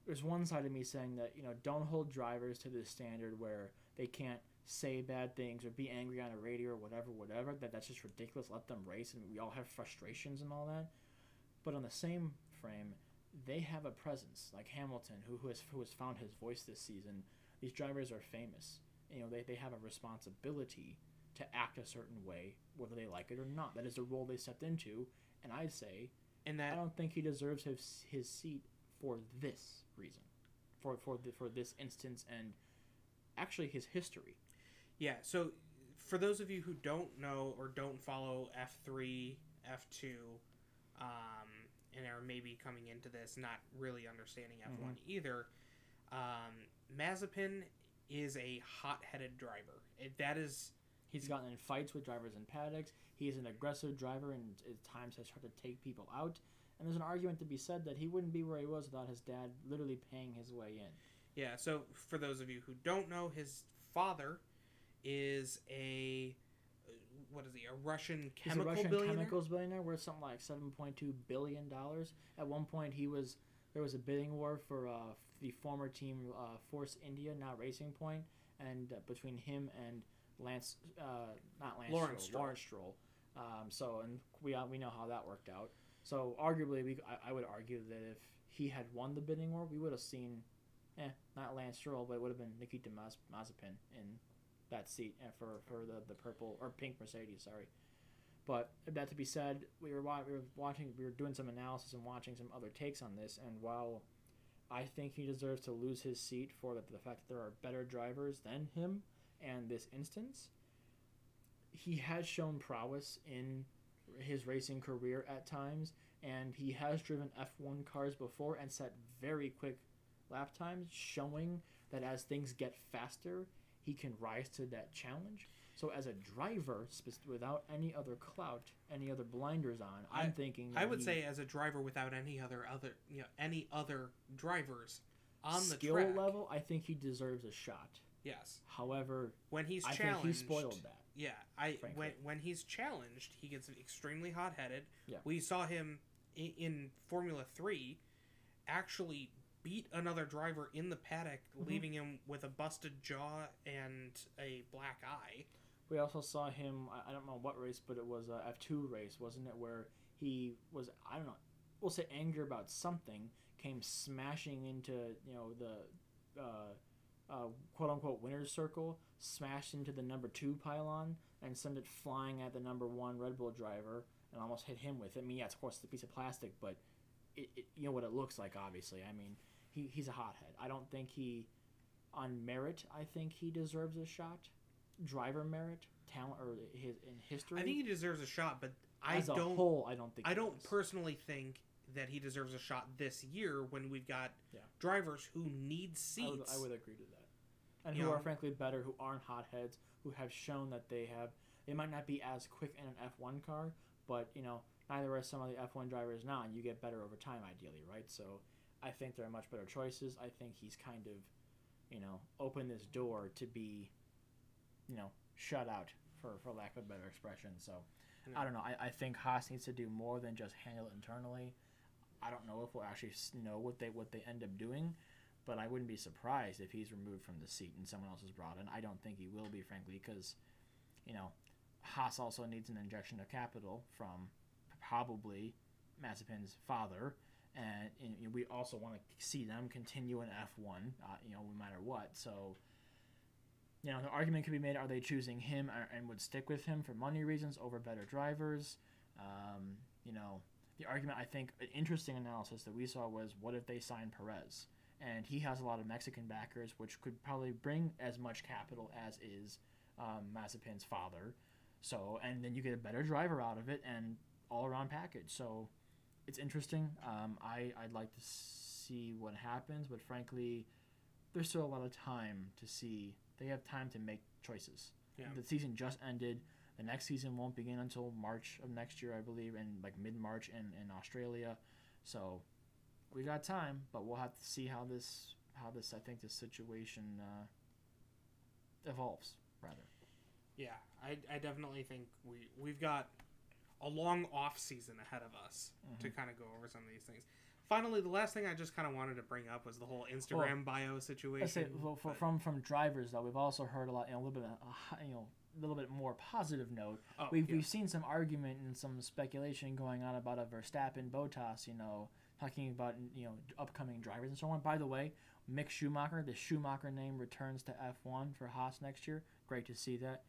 there's one side of me saying that, you know, don't hold drivers to this standard where they can't say bad things or be angry on a radio or whatever, that's just ridiculous. Let them race, and we all have frustrations and all that. But on the same frame, they have a presence, like Hamilton, who has found his voice this season. These drivers are famous. You know, they have a responsibility to act a certain way, whether they like it or not. That is the role they stepped into, and I say, I don't think he deserves his seat for this reason, for this instance, and actually his history. Yeah. So, for those of you who don't know or don't follow F3, F2, and are maybe coming into this not really understanding F1 either, Mazepin is a hot-headed driver. He's gotten in fights with drivers in paddocks. He is an aggressive driver and at times has tried to take people out. And there's an argument to be said that he wouldn't be where he was without his dad literally paying his way in. Yeah, so for those of you who don't know, his father is a Russian chemical billionaire? He's a Russian chemicals billionaire worth something like $7.2 billion. At one point, there was a bidding war for the former team Force India, now Racing Point, and between him and Lawrence Stroll. And we know how that worked out. So arguably, I would argue that if he had won the bidding war, we would have seen, not Lance Stroll, but it would have been Nikita Mazepin in that seat for the purple or pink Mercedes. Sorry, but that to be said, we were doing some analysis and watching some other takes on this, and while I think he deserves to lose his seat for the fact that there are better drivers than him. And this instance, he has shown prowess in his racing career at times, and he has driven F1 cars before and set very quick lap times, showing that as things get faster, he can rise to that challenge. So as a driver, without any other clout, any other blinders on, I'm thinking... I would say as a driver without any other drivers on the track... Skill level, I think he deserves a shot. Yes. However, when he's challenged, I think he spoiled that. Yeah, when he's challenged, he gets extremely hot-headed. Yeah. We saw him in Formula 3 actually beat another driver in the paddock, leaving him with a busted jaw and a black eye. We also saw him, I don't know what race, but it was a F2 race, wasn't it, where he was, I don't know, we'll say anger about something, came smashing into, you know, the... quote-unquote winner's circle, smashed into the number 2 pylon and sent it flying at the number 1 Red Bull driver and almost hit him with it. I mean, yeah, of course, it's a piece of plastic, but it you know what it looks like, obviously. I mean, he's a hothead. I don't think he, on merit, I think he deserves a shot. Driver merit, talent, or in history. I think he deserves a shot, but personally think that he deserves a shot this year when we've got drivers who need seats. I would agree to that. And who are frankly better, who aren't hotheads, who have shown that they might not be as quick in an F1 car, but, you know, neither are some of the F1 drivers now, and you get better over time, ideally, right? So I think there are much better choices. I think he's kind of, you know, opened this door to be, you know, shut out, for lack of a better expression. So, yeah. I don't know. I think Haas needs to do more than just handle it internally. I don't know if we'll actually know what they end up doing, but I wouldn't be surprised if he's removed from the seat and someone else is brought in. I don't think he will be, frankly, because, you know, Haas also needs an injection of capital from probably Mazepin's father, and we also want to see them continue in F1, you know, no matter what. So, you know, the argument could be made: are they choosing him and would stick with him for money reasons over better drivers? You know. The argument, I think, an interesting analysis that we saw was, what if they sign Perez? And he has a lot of Mexican backers, which could probably bring as much capital as is Mazepin's father. So, and then you get a better driver out of it and all-around package. So it's interesting. I'd like to see what happens, but frankly, there's still a lot of time to see. They have time to make choices. Yeah. The season just ended. The next season won't begin until March of next year, I believe, and like mid-March in Australia. So we got time, but we'll have to see how this I think this situation evolves rather. Yeah, I definitely think we've got a long off season ahead of us to kind of go over some of these things. Finally, the last thing I just kind of wanted to bring up was the whole Instagram bio situation. From drivers, though, we've also heard a lot, and a little bit more positive note. Oh, we've seen some argument and some speculation going on about a Verstappen, Bottas, talking about upcoming drivers and so on. By the way, Mick Schumacher, the Schumacher name, returns to F1 for Haas next year. Great to see that.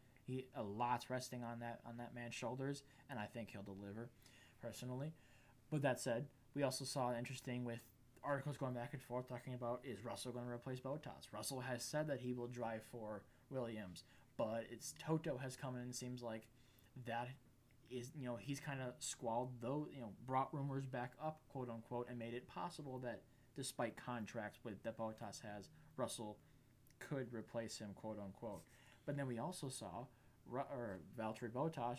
A lot's resting on that man's shoulders, and I think he'll deliver, personally. But that said, we also saw an interesting with articles going back and forth talking about, is Russell going to replace Bottas? Russell has said that he will drive for Williams, but Toto has come in and seems like that is, he's kind of squalled, though, brought rumors back up, quote unquote, and made it possible that despite contracts that Bottas has, Russell could replace him, quote unquote. But then we also saw Valtteri Bottas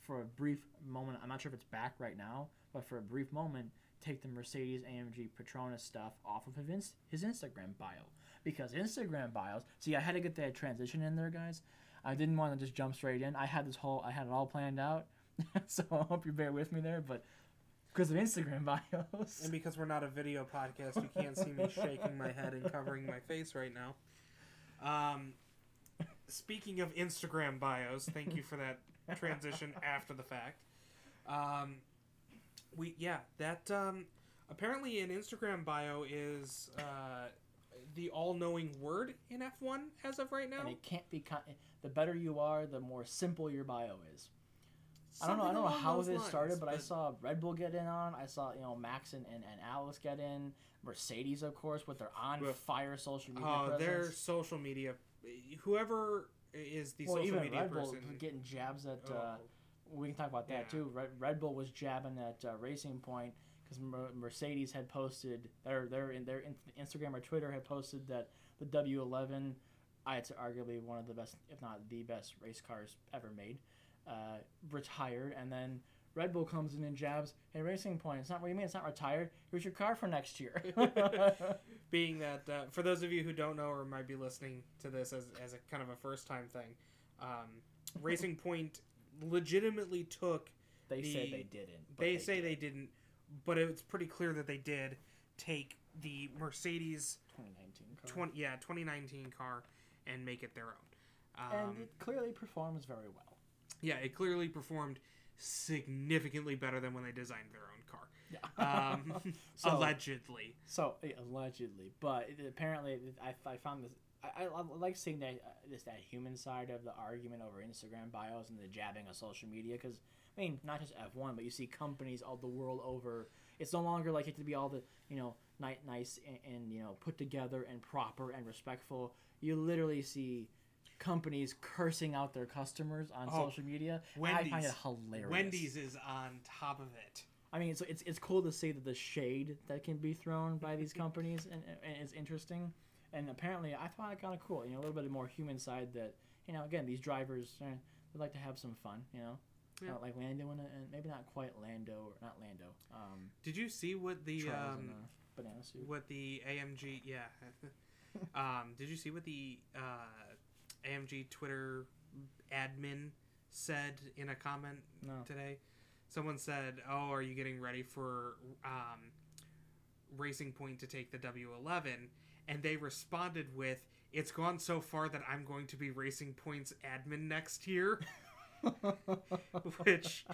for a brief moment, I'm not sure if it's back right now, but for a brief moment, take the Mercedes AMG Petronas stuff off of his Instagram bio. Because Instagram bios, see, I had to get that transition in there, guys. I didn't want to just jump straight in. I had it all planned out, so I hope you bear with me there, but because of Instagram bios. And because we're not a video podcast, you can't see me shaking my head and covering my face right now. Speaking of Instagram bios, thank you for that transition after the fact. Apparently an Instagram bio is the all-knowing word in F1 as of right now. And it can't be the better you are, the more simple your bio is. I don't know how this started, but I saw Red Bull get in on. I saw Max and Alex get in. Mercedes, of course, with their on-fire social media presence. Their social media. Whoever is the social media Red person. Red Bull getting jabs at... we can talk about that, too. Red Bull was jabbing at Racing Point because Mercedes had posted... Their Instagram or Twitter had posted that the W11... It's arguably one of the best, if not the best, race cars ever made. Retired, and then Red Bull comes in and jabs, hey, Racing Point, it's not what you mean, it's not retired, here's your car for next year. Being that, for those of you who don't know or might be listening to this as a kind of a first-time thing, Racing Point legitimately took... They say they didn't, but it's pretty clear that they did take the Mercedes... 2019 car. 2019 car and make it their own. And it clearly performs very well. Yeah, it clearly performed significantly better than when they designed their own car. Yeah. Allegedly. Allegedly. But apparently, I found this... I like seeing that human side of the argument over Instagram bios and the jabbing of social media. Because, I mean, not just F1, but you see companies all the world over. It's no longer like it to be all the, nice and put together and proper and respectful. You literally see... companies cursing out their customers on social media. Wendy's, I find it hilarious. Wendy's is on top of it. I mean, so it's cool to see that the shade that can be thrown by these companies and it's interesting. And apparently, I thought it kind of cool. A little bit more human side that again, these drivers would like to have some fun. Like Lando and maybe not quite Lando or not Lando. Did you see what the banana suit? What the AMG? Yeah. Did you see what the AMG Twitter admin said in a comment today? Someone said, are you getting ready for Racing Point to take the W11? And they responded with, it's gone so far that I'm going to be Racing Point's admin next year. Which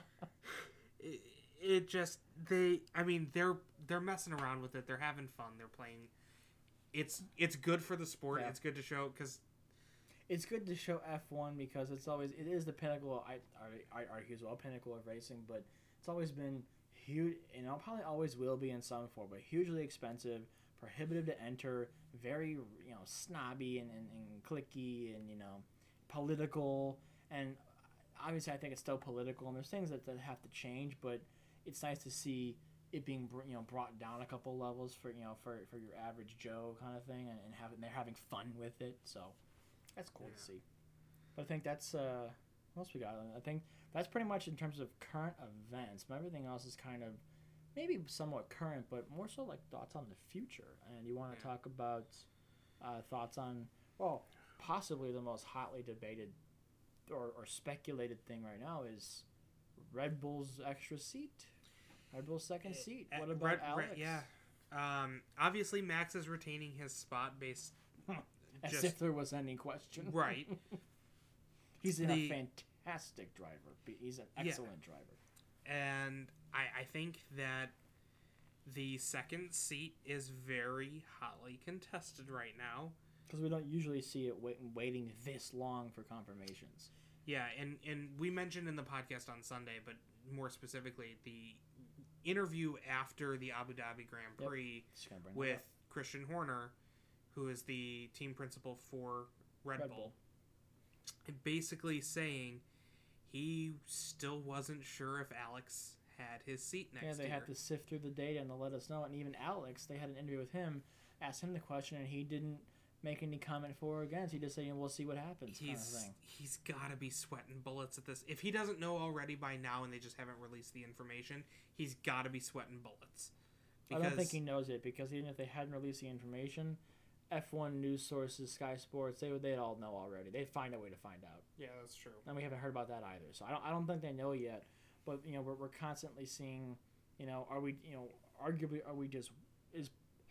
it just, they're messing around with it. They're having fun. They're playing. It's good for the sport. Yeah. It's good to show because... It's good to show F1 because it is the pinnacle. I argue as well, pinnacle of racing, but it's always been huge, and probably always will be in some form, but hugely expensive, prohibitive to enter, very snobby and cliquey and political. And obviously, I think it's still political, and there's things that have to change, but it's nice to see it being brought down a couple levels for your average Joe kind of thing, and they're having fun with it. So that's cool to see. But I think that's what else we got. I think that's pretty much in terms of current events. Everything else is kind of maybe somewhat current, but more so like thoughts on the future. And you want to talk about thoughts on possibly the most hotly debated or speculated thing right now is Red Bull's extra seat. Red Bull's second seat. What about Alex? Obviously, Max is retaining his spot based... As if there was any question. Right. He's a fantastic driver. He's an excellent driver. And I think that the second seat is very hotly contested right now. Because we don't usually see it waiting this long for confirmations. Yeah, and we mentioned in the podcast on Sunday, but more specifically, the interview after the Abu Dhabi Grand Prix with Christian Horner, who is the team principal for Red Bull. And basically saying he still wasn't sure if Alex had his seat next year. Yeah, they had to sift through the data and to let us know. And even Alex, they had an interview with him, asked him the question, and he didn't make any comment for or against. He just said, we'll see what happens kind of thing. He's got to be sweating bullets at this. If he doesn't know already by now and they just haven't released the information, he's got to be sweating bullets. Because I don't think he knows it, because even if they hadn't released the information, F1 news sources, Sky Sports, they'd all know already. They'd find a way to find out. Yeah, that's true. And we haven't heard about that either. So I don't think they know yet. But we're constantly seeing, is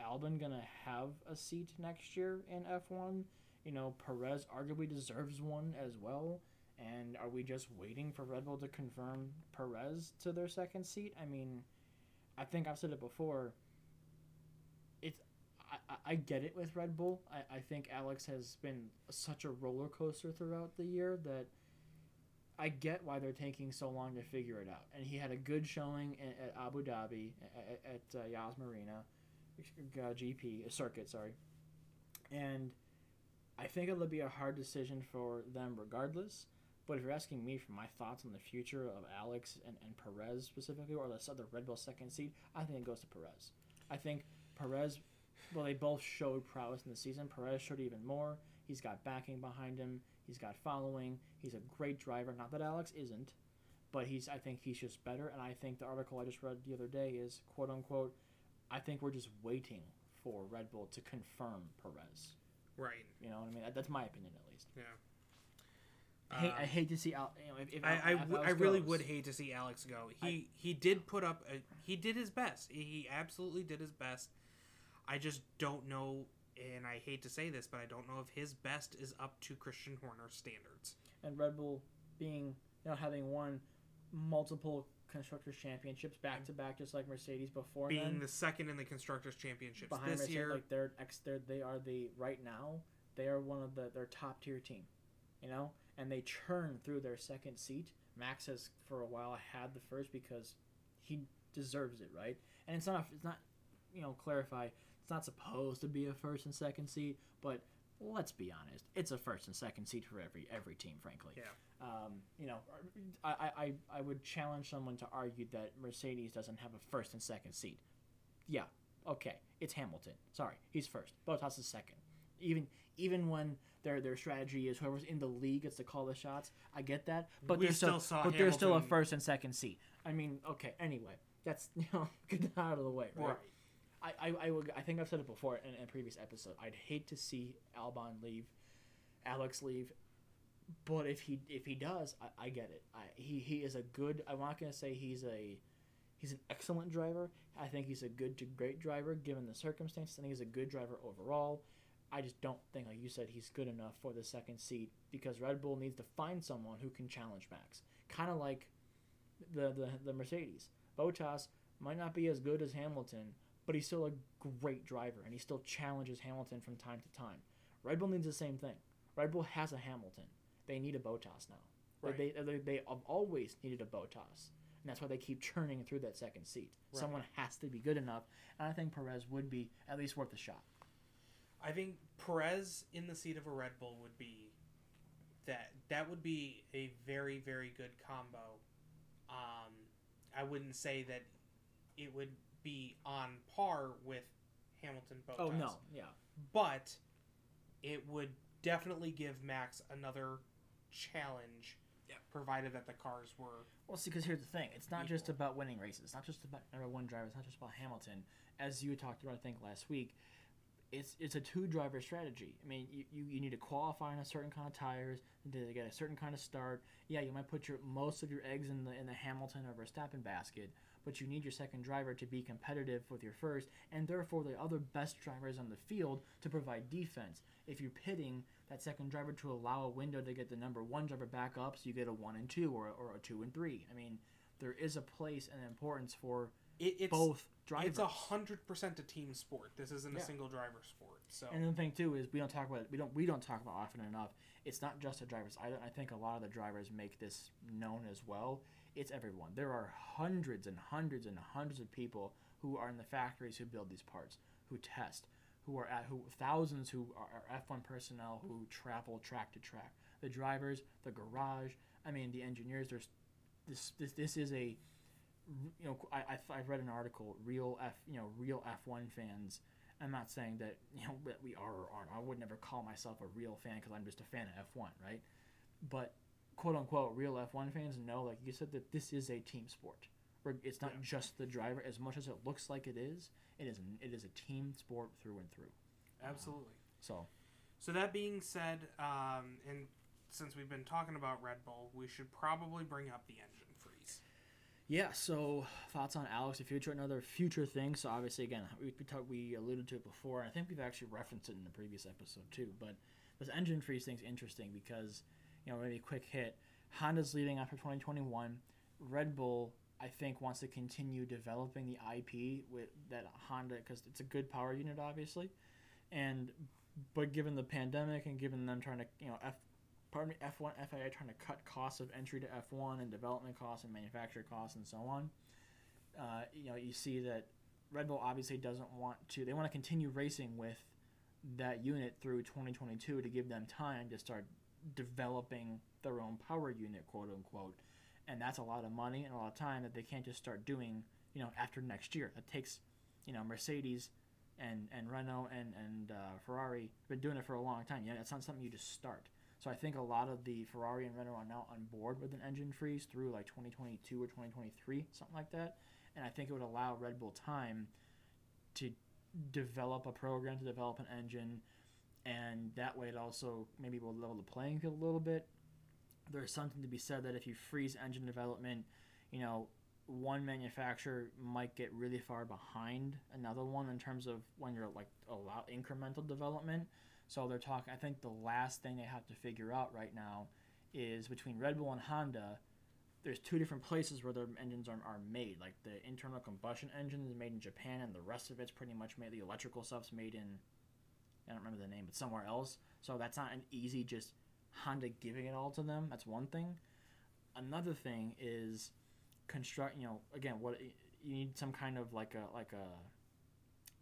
Albon gonna have a seat next year in F1? Perez arguably deserves one as well. And are we just waiting for Red Bull to confirm Perez to their second seat? I mean, I think I've said it before. I get it with Red Bull. I think Alex has been such a roller coaster throughout the year that I get why they're taking so long to figure it out. And he had a good showing at Abu Dhabi at Yas Marina circuit. And I think it'll be a hard decision for them regardless. But if you're asking me for my thoughts on the future of Alex and Perez specifically, or the other Red Bull second seat, I think it goes to Perez. I think Perez... Well, they both showed prowess in the season. Perez showed even more. He's got backing behind him. He's got following. He's a great driver. Not that Alex isn't, but I think he's just better. And I think the article I just read the other day is, quote unquote, I think we're just waiting for Red Bull to confirm Perez. Right. You know what I mean? That's my opinion, at least. Yeah. I hate to see Alex. I really would hate to see Alex go. He did put up. He did his best. He absolutely did his best. I just don't know, and I hate to say this, but I don't know if his best is up to Christian Horner's standards. And Red Bull being, having won multiple Constructors' Championships back-to-back, just like Mercedes before being then. Being the second in the Constructors' Championships behind this Mercedes, year. Like they are one of their top-tier team, and they churn through their second seat. Max has, for a while, had the first because he deserves it, right? And it's not supposed to be a first and second seat, but let's be honest, it's a first and second seat for every team, frankly. Yeah. I would challenge someone to argue that Mercedes doesn't have a first and second seat. Yeah, okay, it's Hamilton. Sorry, he's first. Bottas is second. Even when their strategy is whoever's in the league gets to call the shots, I get that. But there's still a first and second seat. I mean, okay. Anyway, that's get out of the way, right? Right. I think I've said it before in a previous episode. I'd hate to see Albon leave, Alex leave, but if he does, I get it. He is a good. I'm not gonna say he's an excellent driver. I think he's a good to great driver given the circumstances. I think he's a good driver overall. I just don't think, like you said, he's good enough for the second seat because Red Bull needs to find someone who can challenge Max, kind of like the Mercedes. Bottas might not be as good as Hamilton, but he's still a great driver, and he still challenges Hamilton from time to time. Red Bull needs the same thing. Red Bull has a Hamilton. They need a Bottas now. Right. They have always needed a Bottas, and that's why they keep churning through that second seat. Right. Someone has to be good enough, and I think Perez would be at least worth a shot. I think Perez in the seat of a Red Bull would be that would be a very, very good combo. I wouldn't say that it would be on par with Hamilton Bottas. Oh, no, yeah. But it would definitely give Max another challenge, provided that the cars were... Well, see, because here's the thing. It's not just about winning races. It's not just about number one driver. It's not just about Hamilton. As you talked about, I think, last week, it's a two-driver strategy. I mean, you need to qualify on a certain kind of tires, to get a certain kind of start. Yeah, you might put most of your eggs in the Hamilton or Verstappen basket, but you need your second driver to be competitive with your first, and therefore the other best drivers on the field to provide defense. If you're pitting that second driver to allow a window to get the number one driver back up, so you get a 1 and 2 or a 2 and 3. I mean, there is a place and importance for both drivers. It's 100% a team sport. This isn't a single driver sport. So, and the thing too is we don't talk about it often enough. It's not just the drivers. I think a lot of the drivers make this known as well. It's everyone. There are hundreds and hundreds and hundreds of people who are in the factories who build these parts, who test, thousands who are F1 personnel who travel track to track. The drivers, the garage. I mean, the engineers. There's this is a, you know, I've read an article, real F1 fans. I'm not saying that, you know, that we are or aren't. I would never call myself a real fan because I'm just a fan of F1, right? But quote unquote real F1 fans know, like you said, that this is a team sport. It's not just the driver. As much as it looks like it is, it is a team sport through and through. Absolutely. So that being said, and since we've been talking about Red Bull, we should probably bring up the engine freeze. Yeah, so thoughts on Alex, the future, another future thing. So obviously, again, we alluded to it before, and I think we've actually referenced it in the previous episode too. But this engine freeze thing's interesting because, you know, maybe a quick hit. Honda's leaving after 2021. Red Bull, I think, wants to continue developing the IP with that Honda because it's a good power unit, obviously. But given the pandemic and given them trying to, you know, F1 FIA trying to cut costs of entry to F1 and development costs and manufacturer costs and so on. You know, you see that Red Bull obviously doesn't want to. They want to continue racing with that unit through 2022 to give them time to start developing their own power unit, quote unquote. And that's a lot of money and a lot of time that they can't just start doing, you know, after next year. That takes, you know, Mercedes and Renault and Ferrari have been doing it for a long time. You know, that's not something you just start. So I think a lot of the Ferrari and Renault are now on board with an engine freeze through like 2022 or 2023, something like that. And I think it would allow Red Bull time to develop a program, to develop an engine. And that way it also maybe will level the playing field a little bit. There's something to be said that if you freeze engine development, you know, one manufacturer might get really far behind another one in terms of when you're like allow incremental development. So they're talking, I think the last thing they have to figure out right now is between Red Bull and Honda, there's two different places where their engines are made. Like the internal combustion engine is made in Japan and the rest of it's pretty much made, the electrical stuff's made in, I don't remember the name, but somewhere else. So that's not an easy just Honda giving it all to them. That's one thing. Another thing is you know, again, what you need some kind of like a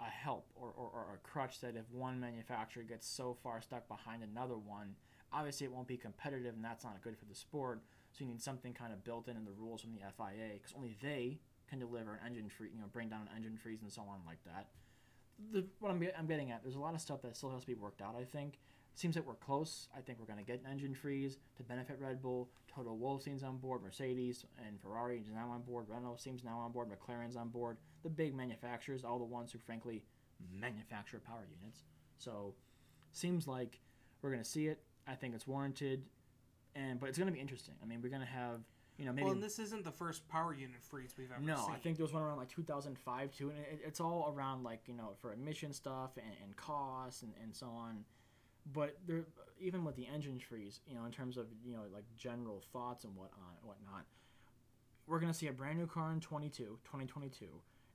help or a crutch that if one manufacturer gets so far stuck behind another one, obviously it won't be competitive and that's not good for the sport. So you need something kind of built in the rules from the FIA because only they can deliver an engine freeze, you know, bring down an engine freeze and so on like that. What I'm getting at, there's a lot of stuff that still has to be worked out, I think. It seems that we're close. I think we're going to get an engine freeze to benefit Red Bull. Toto Wolff's on board. Mercedes and Ferrari is now on board. Renault seems now on board. McLaren's on board. The big manufacturers, all the ones who, frankly, manufacture power units. So seems like we're going to see it. I think it's warranted. But it's going to be interesting. I mean, we're going to have... You know, maybe, well, and this isn't the first power unit freeze we've ever seen. No, I think there was one around like 2005 too, and it's all around like, you know, for emission stuff and costs and so on. But there, even with the engine freeze, you know, in terms of, you know, like general thoughts and whatnot, we're gonna see a brand new car in 2022,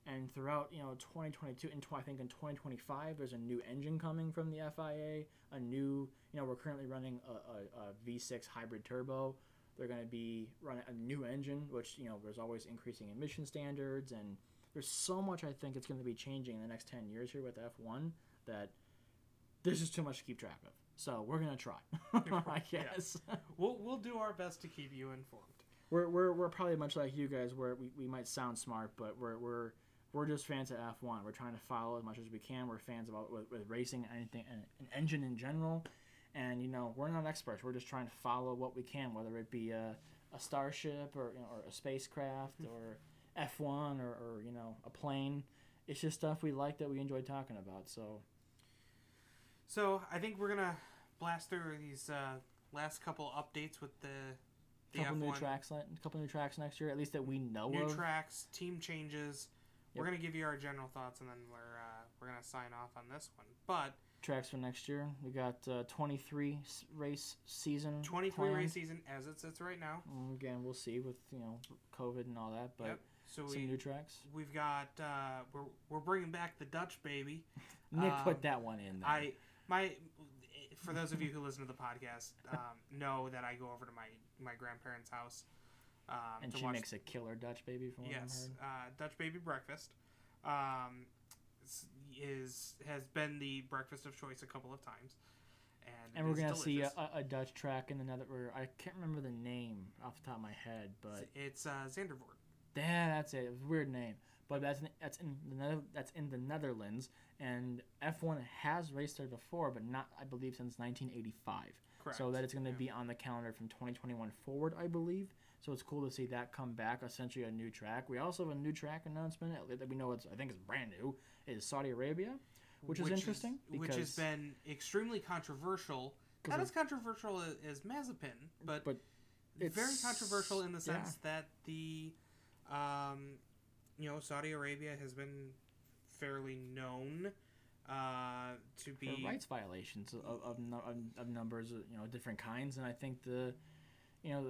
and throughout, you know, 2022 and I think in 2025 there's a new engine coming from the FIA, a new, you know, we're currently running a V6 hybrid turbo. They're going to be running a new engine, which, you know, there's always increasing emission standards. And there's so much I think it's going to be changing in the next 10 years here with F1 that there's just too much to keep track of. So we're going to try, I guess. Yeah. We'll do our best to keep you informed. We're probably much like you guys where we might sound smart, but we're we're just fans of F1. We're trying to follow as much as we can. We're fans about with racing, anything, an engine in general. And, you know, we're not experts. We're just trying to follow what we can, whether it be a starship or, you know, or a spacecraft or F1 or, you know, a plane. It's just stuff we like that we enjoy talking about. So I think we're going to blast through these last couple updates with the F1. A couple new tracks next year, at least that we know of. New tracks, team changes. Yep. We're going to give you our general thoughts, and then we're going to sign off on this one. But tracks for next year, we got 23 race season. 23 planned. Race season as it sits right now. Again, we'll see with, you know, COVID and all that, but yep. So some new tracks. We've got we're bringing back the Dutch baby. Nick put that one in there. For those of you who listen to the podcast, know that I go over to my grandparents' house. And she makes a killer Dutch baby from what I've heard. Dutch baby breakfast has been the breakfast of choice a couple of times, and we're gonna see a Dutch track in another. Or I can't remember the name off the top of my head, but it's Zandervoort. Yeah, that's it. It was a weird name, but that's in the Netherlands, and F1 has raced there before, but not, I believe, since 1985. Correct. So that it's going to be on the calendar from 2021 forward, I believe. So it's cool to see that come back. Essentially, a new track. We also have a new track announcement that we know I think it's brand new. It is Saudi Arabia, which is interesting. Which has been extremely controversial. Not as controversial as Mazepin, but it's very controversial in the sense that the. You know, Saudi Arabia has been fairly known to be for rights violations of numbers, you know, different kinds, and I think the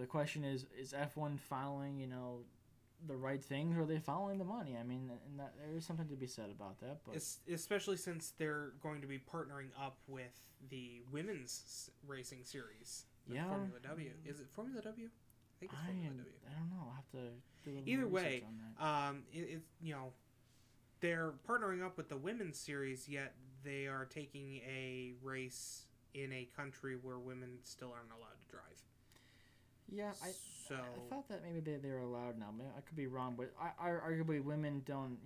question is F1 following, you know, the right things, or are they following the money? I mean, and that, there is something to be said about that, but especially since they're going to be partnering up with the women's racing series, Formula W. Is it Formula W? I think it's Formula W. I don't know. I'll have to do a little Either way, research on that. It's you know, they're partnering up with the women's series, yet they are taking a race in a country where women still aren't allowed to drive. Yeah, I thought that maybe they were allowed now. I could be wrong, but arguably women don't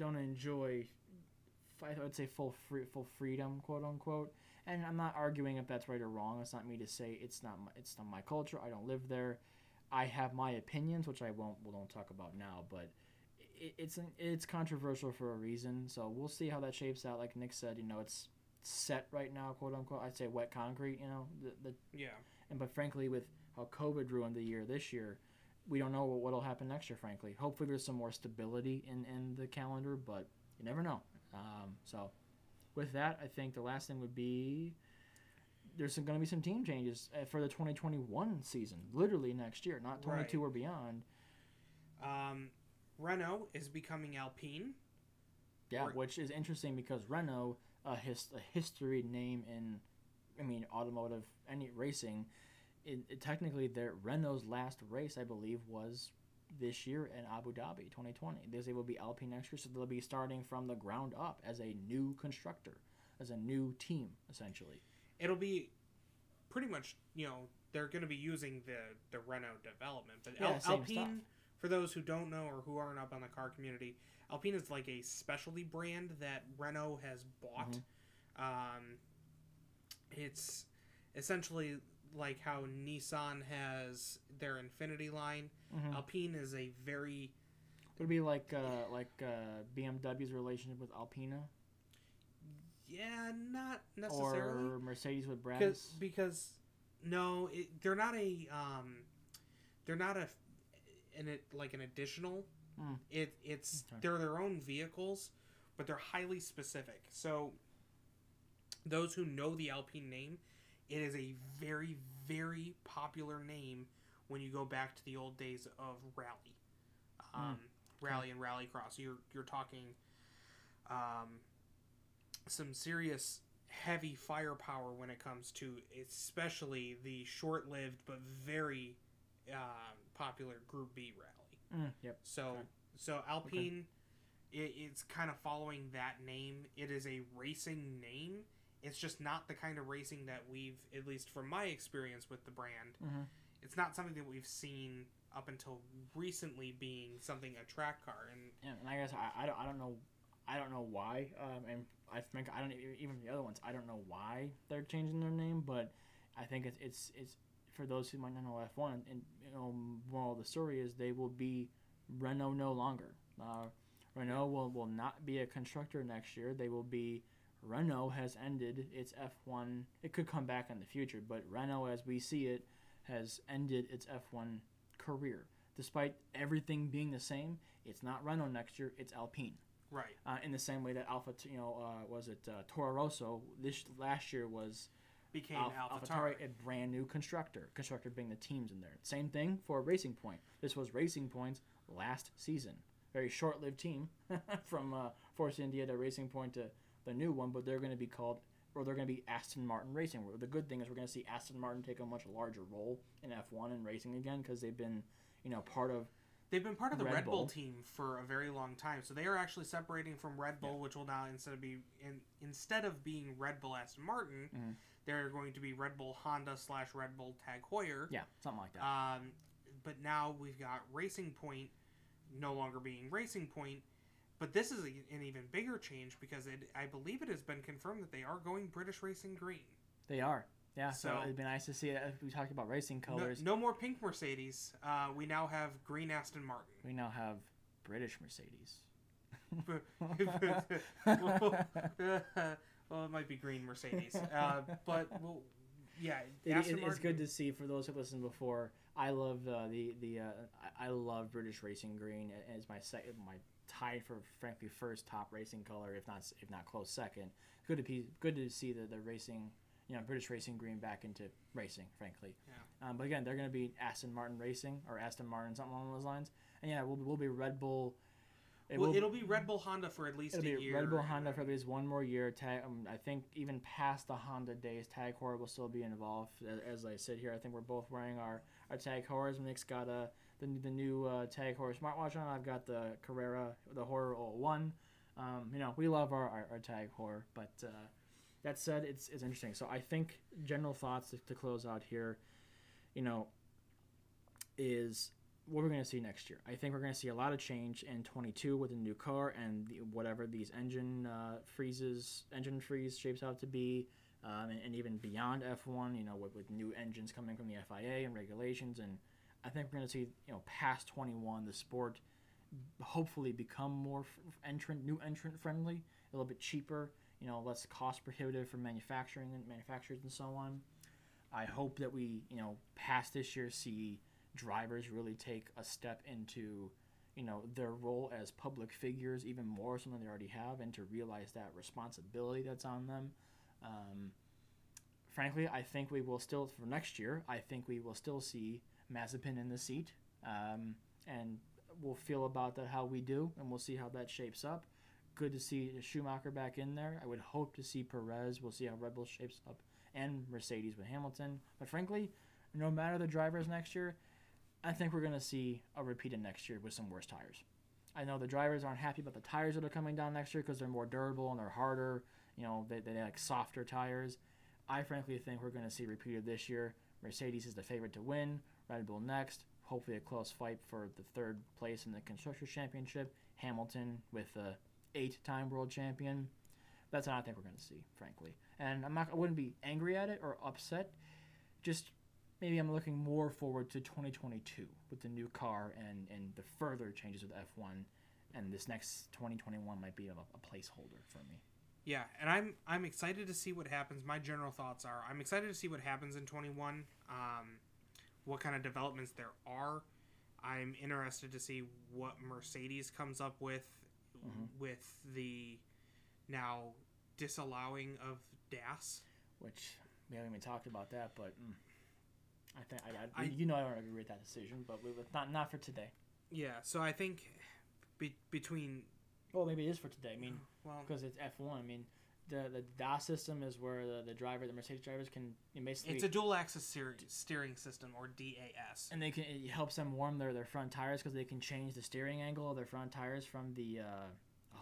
enjoy, I would say, full freedom, quote unquote. And I'm not arguing if that's right or wrong. It's not me to say it's not my culture. I don't live there. I have my opinions, which we won't talk about now. But it's controversial for a reason. So we'll see how that shapes out. Like Nick said, you know, it's set right now, quote unquote. I'd say wet concrete. You know, But frankly, with how COVID ruined the year this year, we don't know what'll happen next year. Frankly, hopefully there's some more stability in the calendar, but you never know. So. With that, I think the last thing would be there's going to be some team changes for the 2021 season, literally next year, not 22 or beyond. Renault is becoming Alpine. Yeah, which is interesting because Renault, a history name in automotive, any racing, technically Renault's last race, I believe, was this year in Abu Dhabi 2020. They will be Alpine next year, so they'll be starting from the ground up as a new constructor, as a new team, essentially. It'll be pretty much, you know, they're going to be using the Renault development. But yeah, Alpine, stuff. For those who don't know or who aren't up on the car community, Alpine is like a specialty brand that Renault has bought. Mm-hmm. It's essentially like how Nissan has their Infiniti line. Mm-hmm. Alpine is a very... It'll be like BMW's relationship with Alpina. Yeah, not necessarily. Or Mercedes with Brabus. Because no, they're not a an additional. Mm. They're their own vehicles, but they're highly specific. So those who know the Alpine name. It is a very, very popular name when you go back to the old days of rally, rally and rallycross. You're talking some serious heavy firepower when it comes to especially the short-lived but very popular Group B rally. Mm, yep. So Alpine, it's kind of following that name. It is a racing name. It's just not the kind of racing that we've, at least from my experience with the brand, It's not something that we've seen up until recently being something a track car. And I guess I don't know why. And I think I don't even the other ones. I don't know why they're changing their name, but I think it's for those who might not know F1 and you know moral of the story is they will be Renault no longer. Renault will not be a constructor next year. They will be Renault has ended its F1. It could come back in the future, but Renault, as we see it, has ended its F1 career. Despite everything being the same, it's not Renault next year. It's Alpine. Right. In the same way that Toro Rosso last year became AlphaTauri, a brand new constructor. Constructor being the teams in there. Same thing for Racing Point. This was Racing Point's last season. Very short-lived team from Force India to Racing Point to the new one, but they're going to be called Aston Martin Racing. The good thing is we're going to see Aston Martin take a much larger role in F1 and racing again because they've been, part of the Red Bull team for a very long time. So they are actually separating from Red Bull, which will now instead of being Red Bull Aston Martin, they're going to be Red Bull Honda / Red Bull Tag Heuer. Yeah, something like that. But now we've got Racing Point no longer being Racing Point. But this is an even bigger change because I believe it has been confirmed that they are going British Racing Green. They are. Yeah, so it'd be nice to see it. We talked about racing colors. No more pink Mercedes. We now have green Aston Martin. We now have British Mercedes. It might be green Mercedes. It's good to see. For those who listened before, I love I love British Racing Green as my tied for frankly first top racing color, if not close second. Good to see the racing. British Racing Green back into racing, frankly. Yeah. But again, they're going to be Aston Martin Racing or Aston Martin, something along those lines. And yeah, we'll be Red Bull. It'll be Red Bull Honda for at least a year. It'll be Red Bull Honda for at least one more year. I think even past the Honda days, Tag Heuer will still be involved. As I sit here, I think we're both wearing our Tag Heuers. Nick's got the new Tag Heuer smartwatch on. I've got the Carrera, the Heuer 01. We love our Tag Heuer, but... That said, it's interesting. So I think general thoughts to close out here, is what we're going to see next year. I think we're going to see a lot of change in 22 with a new car and whatever these engine freeze shapes out to be, and even beyond F1, with new engines coming from the FIA and regulations. And I think we're going to see, past 21, the sport hopefully become more new entrant friendly, a little bit cheaper. Less cost prohibitive for manufacturing and manufacturers and so on. I hope that we, past this year, see drivers really take a step into, their role as public figures even more, something they already have, and to realize that responsibility that's on them. Frankly, I think we will still, for next year, see Mazepin in the seat, and we'll feel about that how we do, and we'll see how that shapes up. Good to see Schumacher back in there. I would hope to see Perez. We'll see how Red Bull shapes up and Mercedes with Hamilton. But frankly, no matter the drivers next year, I think we're going to see a repeat of next year with some worse tires. I know the drivers aren't happy about the tires that are coming down next year because they're more durable and they're harder. They like softer tires. I frankly think we're going to see repeated this year. Mercedes is the favorite to win. Red Bull next. Hopefully a close fight for the third place in the Constructors' Championship. Hamilton with the 8-time world champion. That's what I think we're going to see, frankly. And I wouldn't be angry at it or upset. Just maybe I'm looking more forward to 2022 with the new car and the further changes with F1. And this next 2021 might be a placeholder for me. Yeah, and I'm excited to see what happens. My general thoughts are I'm excited to see what happens in 21, what kind of developments there are. I'm interested to see what Mercedes comes up with the now disallowing of DAS, which we haven't even talked about that, but I think I don't agree with that decision, but not for today. Yeah, so I think between maybe it is for today. I mean, because it's F1. I mean, the DAS system is where the Mercedes drivers can basically... It's a dual-axis steering system, or DAS. And it helps them warm their front tires because they can change the steering angle of their front tires from the...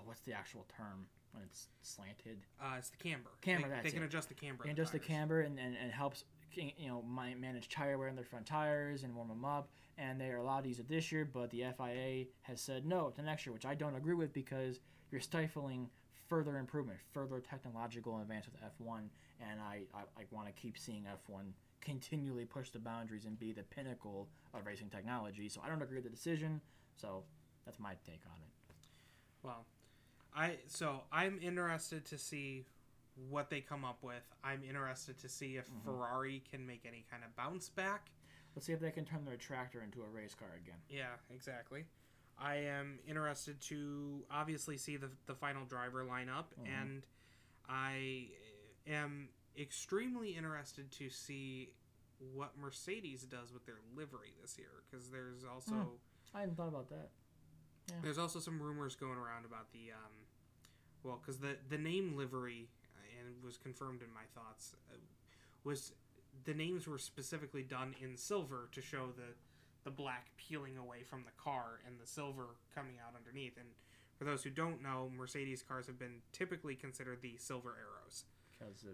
what's the actual term when it's slanted? It's the camber. They can adjust the camber. Adjust the camber and helps you know, manage tire wear in their front tires and warm them up, and they are allowed to use it this year, but the FIA has said no to next year, which I don't agree with, because you're stifling further improvement, further technological advance with F1, and I want to keep seeing F1 continually push the boundaries and be the pinnacle of racing technology, so I don't agree with the decision, so that's my take on it. Well, I'm interested to see what they come up with. I'm interested to see if Ferrari can make any kind of bounce back. Let's see if they can turn their tractor into a race car again. Yeah, exactly. I am interested to obviously see the final driver lineup, and I am extremely interested to see what Mercedes does with their livery this year, because there's also... I hadn't thought about that. Yeah. There's also some rumors going around about the... well, because the name livery... and was confirmed in my thoughts, was the names were specifically done in silver to show the black peeling away from the car and the silver coming out underneath. And for those who don't know, Mercedes cars have been typically considered the silver arrows. Because,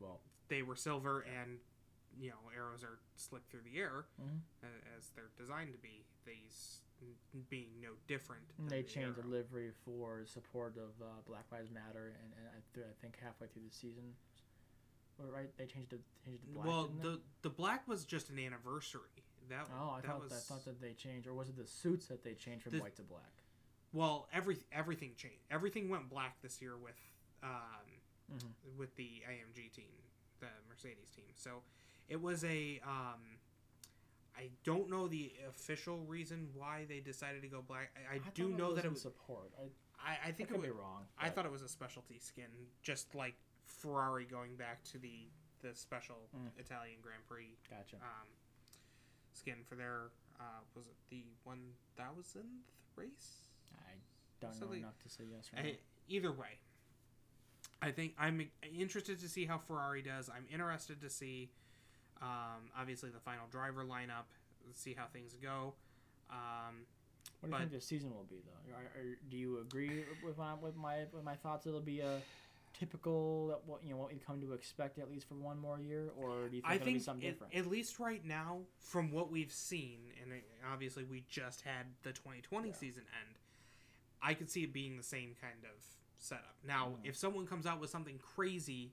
well... They were silver, and, you know, arrows are slick through the air, as they're designed to be, these being no different. They changed the livery for support of Black Lives Matter, and I think halfway through the season, right? They changed the black. Well, the black was just an anniversary. I thought that they changed, or was it the suits that they changed from white to black? Well, everything changed. Everything went black this year with the AMG team, the Mercedes team. So it was a. I don't know the official reason why they decided to go black. I do know that it was support. I think I could be wrong. I thought it was a specialty skin, just like Ferrari going back to the special Italian Grand Prix skin for their was it the 1,000th race? I don't know enough to say yes or no. Either way, I think I'm interested to see how Ferrari does. I'm interested to see. Obviously, the final driver lineup. Let's see how things go. What do you think this season will be, though? Do you agree with my thoughts? It'll be a typical what we come to expect at least for one more year, or do you think it'll be something different? At least right now, from what we've seen, and obviously we just had the 2020 season end, I could see it being the same kind of setup. Now, if someone comes out with something crazy.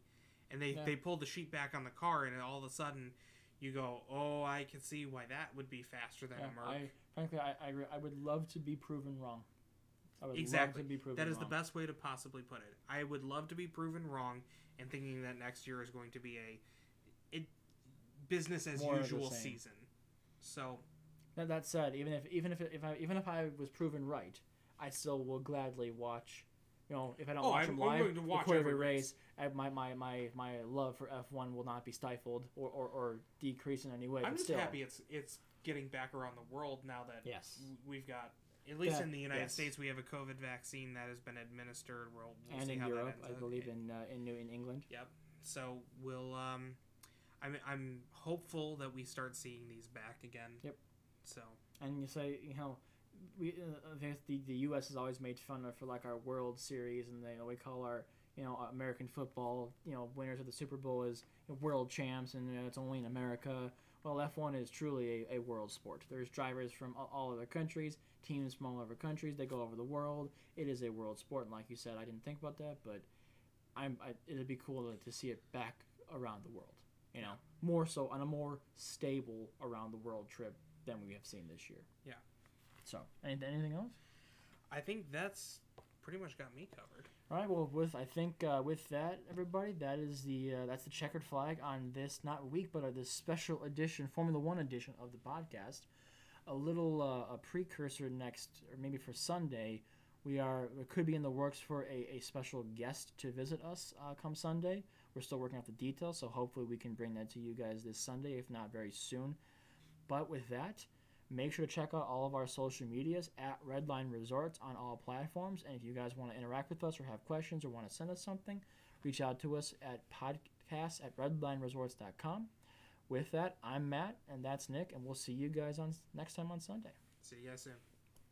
And they pull the sheet back on the car, and all of a sudden, you go, oh, I can see why that would be faster than a Merc. Frankly, I would love to be proven wrong. That is the best way to possibly put it. I would love to be proven wrong, and thinking that next year is going to be a business as usual season. So, that said, even if I was proven right, I still will gladly watch. You know, if I don't watch them live before every race, my love for F1 will not be stifled or decrease in any way. I'm just happy it's getting back around the world now that we've got, at least in the United States, we have a COVID vaccine that has been administered. We'll see how that ends. And in Europe, I believe in England. Yep. So we'll I'm hopeful that we start seeing these back again. Yep. So. And you say, you know. The U.S. has always made fun of for like our World Series, and we call our American football winners of the Super Bowl is world champs, and it's only in America. Well, F1 is truly a world sport. There's drivers from all other countries, teams from all over countries. They go over the world. It is a world sport, and like you said, I didn't think about that, but it'd be cool to see it back around the world. More so on a more stable around the world trip than we have seen this year. Yeah. So, anything else? I think that's pretty much got me covered. All right. Well, with that, everybody, that's the checkered flag on this this special edition, Formula One edition of the podcast. A little a precursor next, or maybe for Sunday, it could be in the works for a special guest to visit us come Sunday. We're still working out the details, so hopefully we can bring that to you guys this Sunday, if not very soon. But with that. Make sure to check out all of our social medias at Redline Resorts on all platforms. And if you guys want to interact with us or have questions or want to send us something, reach out to us at podcasts@redlineresorts.com. With that, I'm Matt, and that's Nick, and we'll see you guys next time on Sunday. See you guys soon.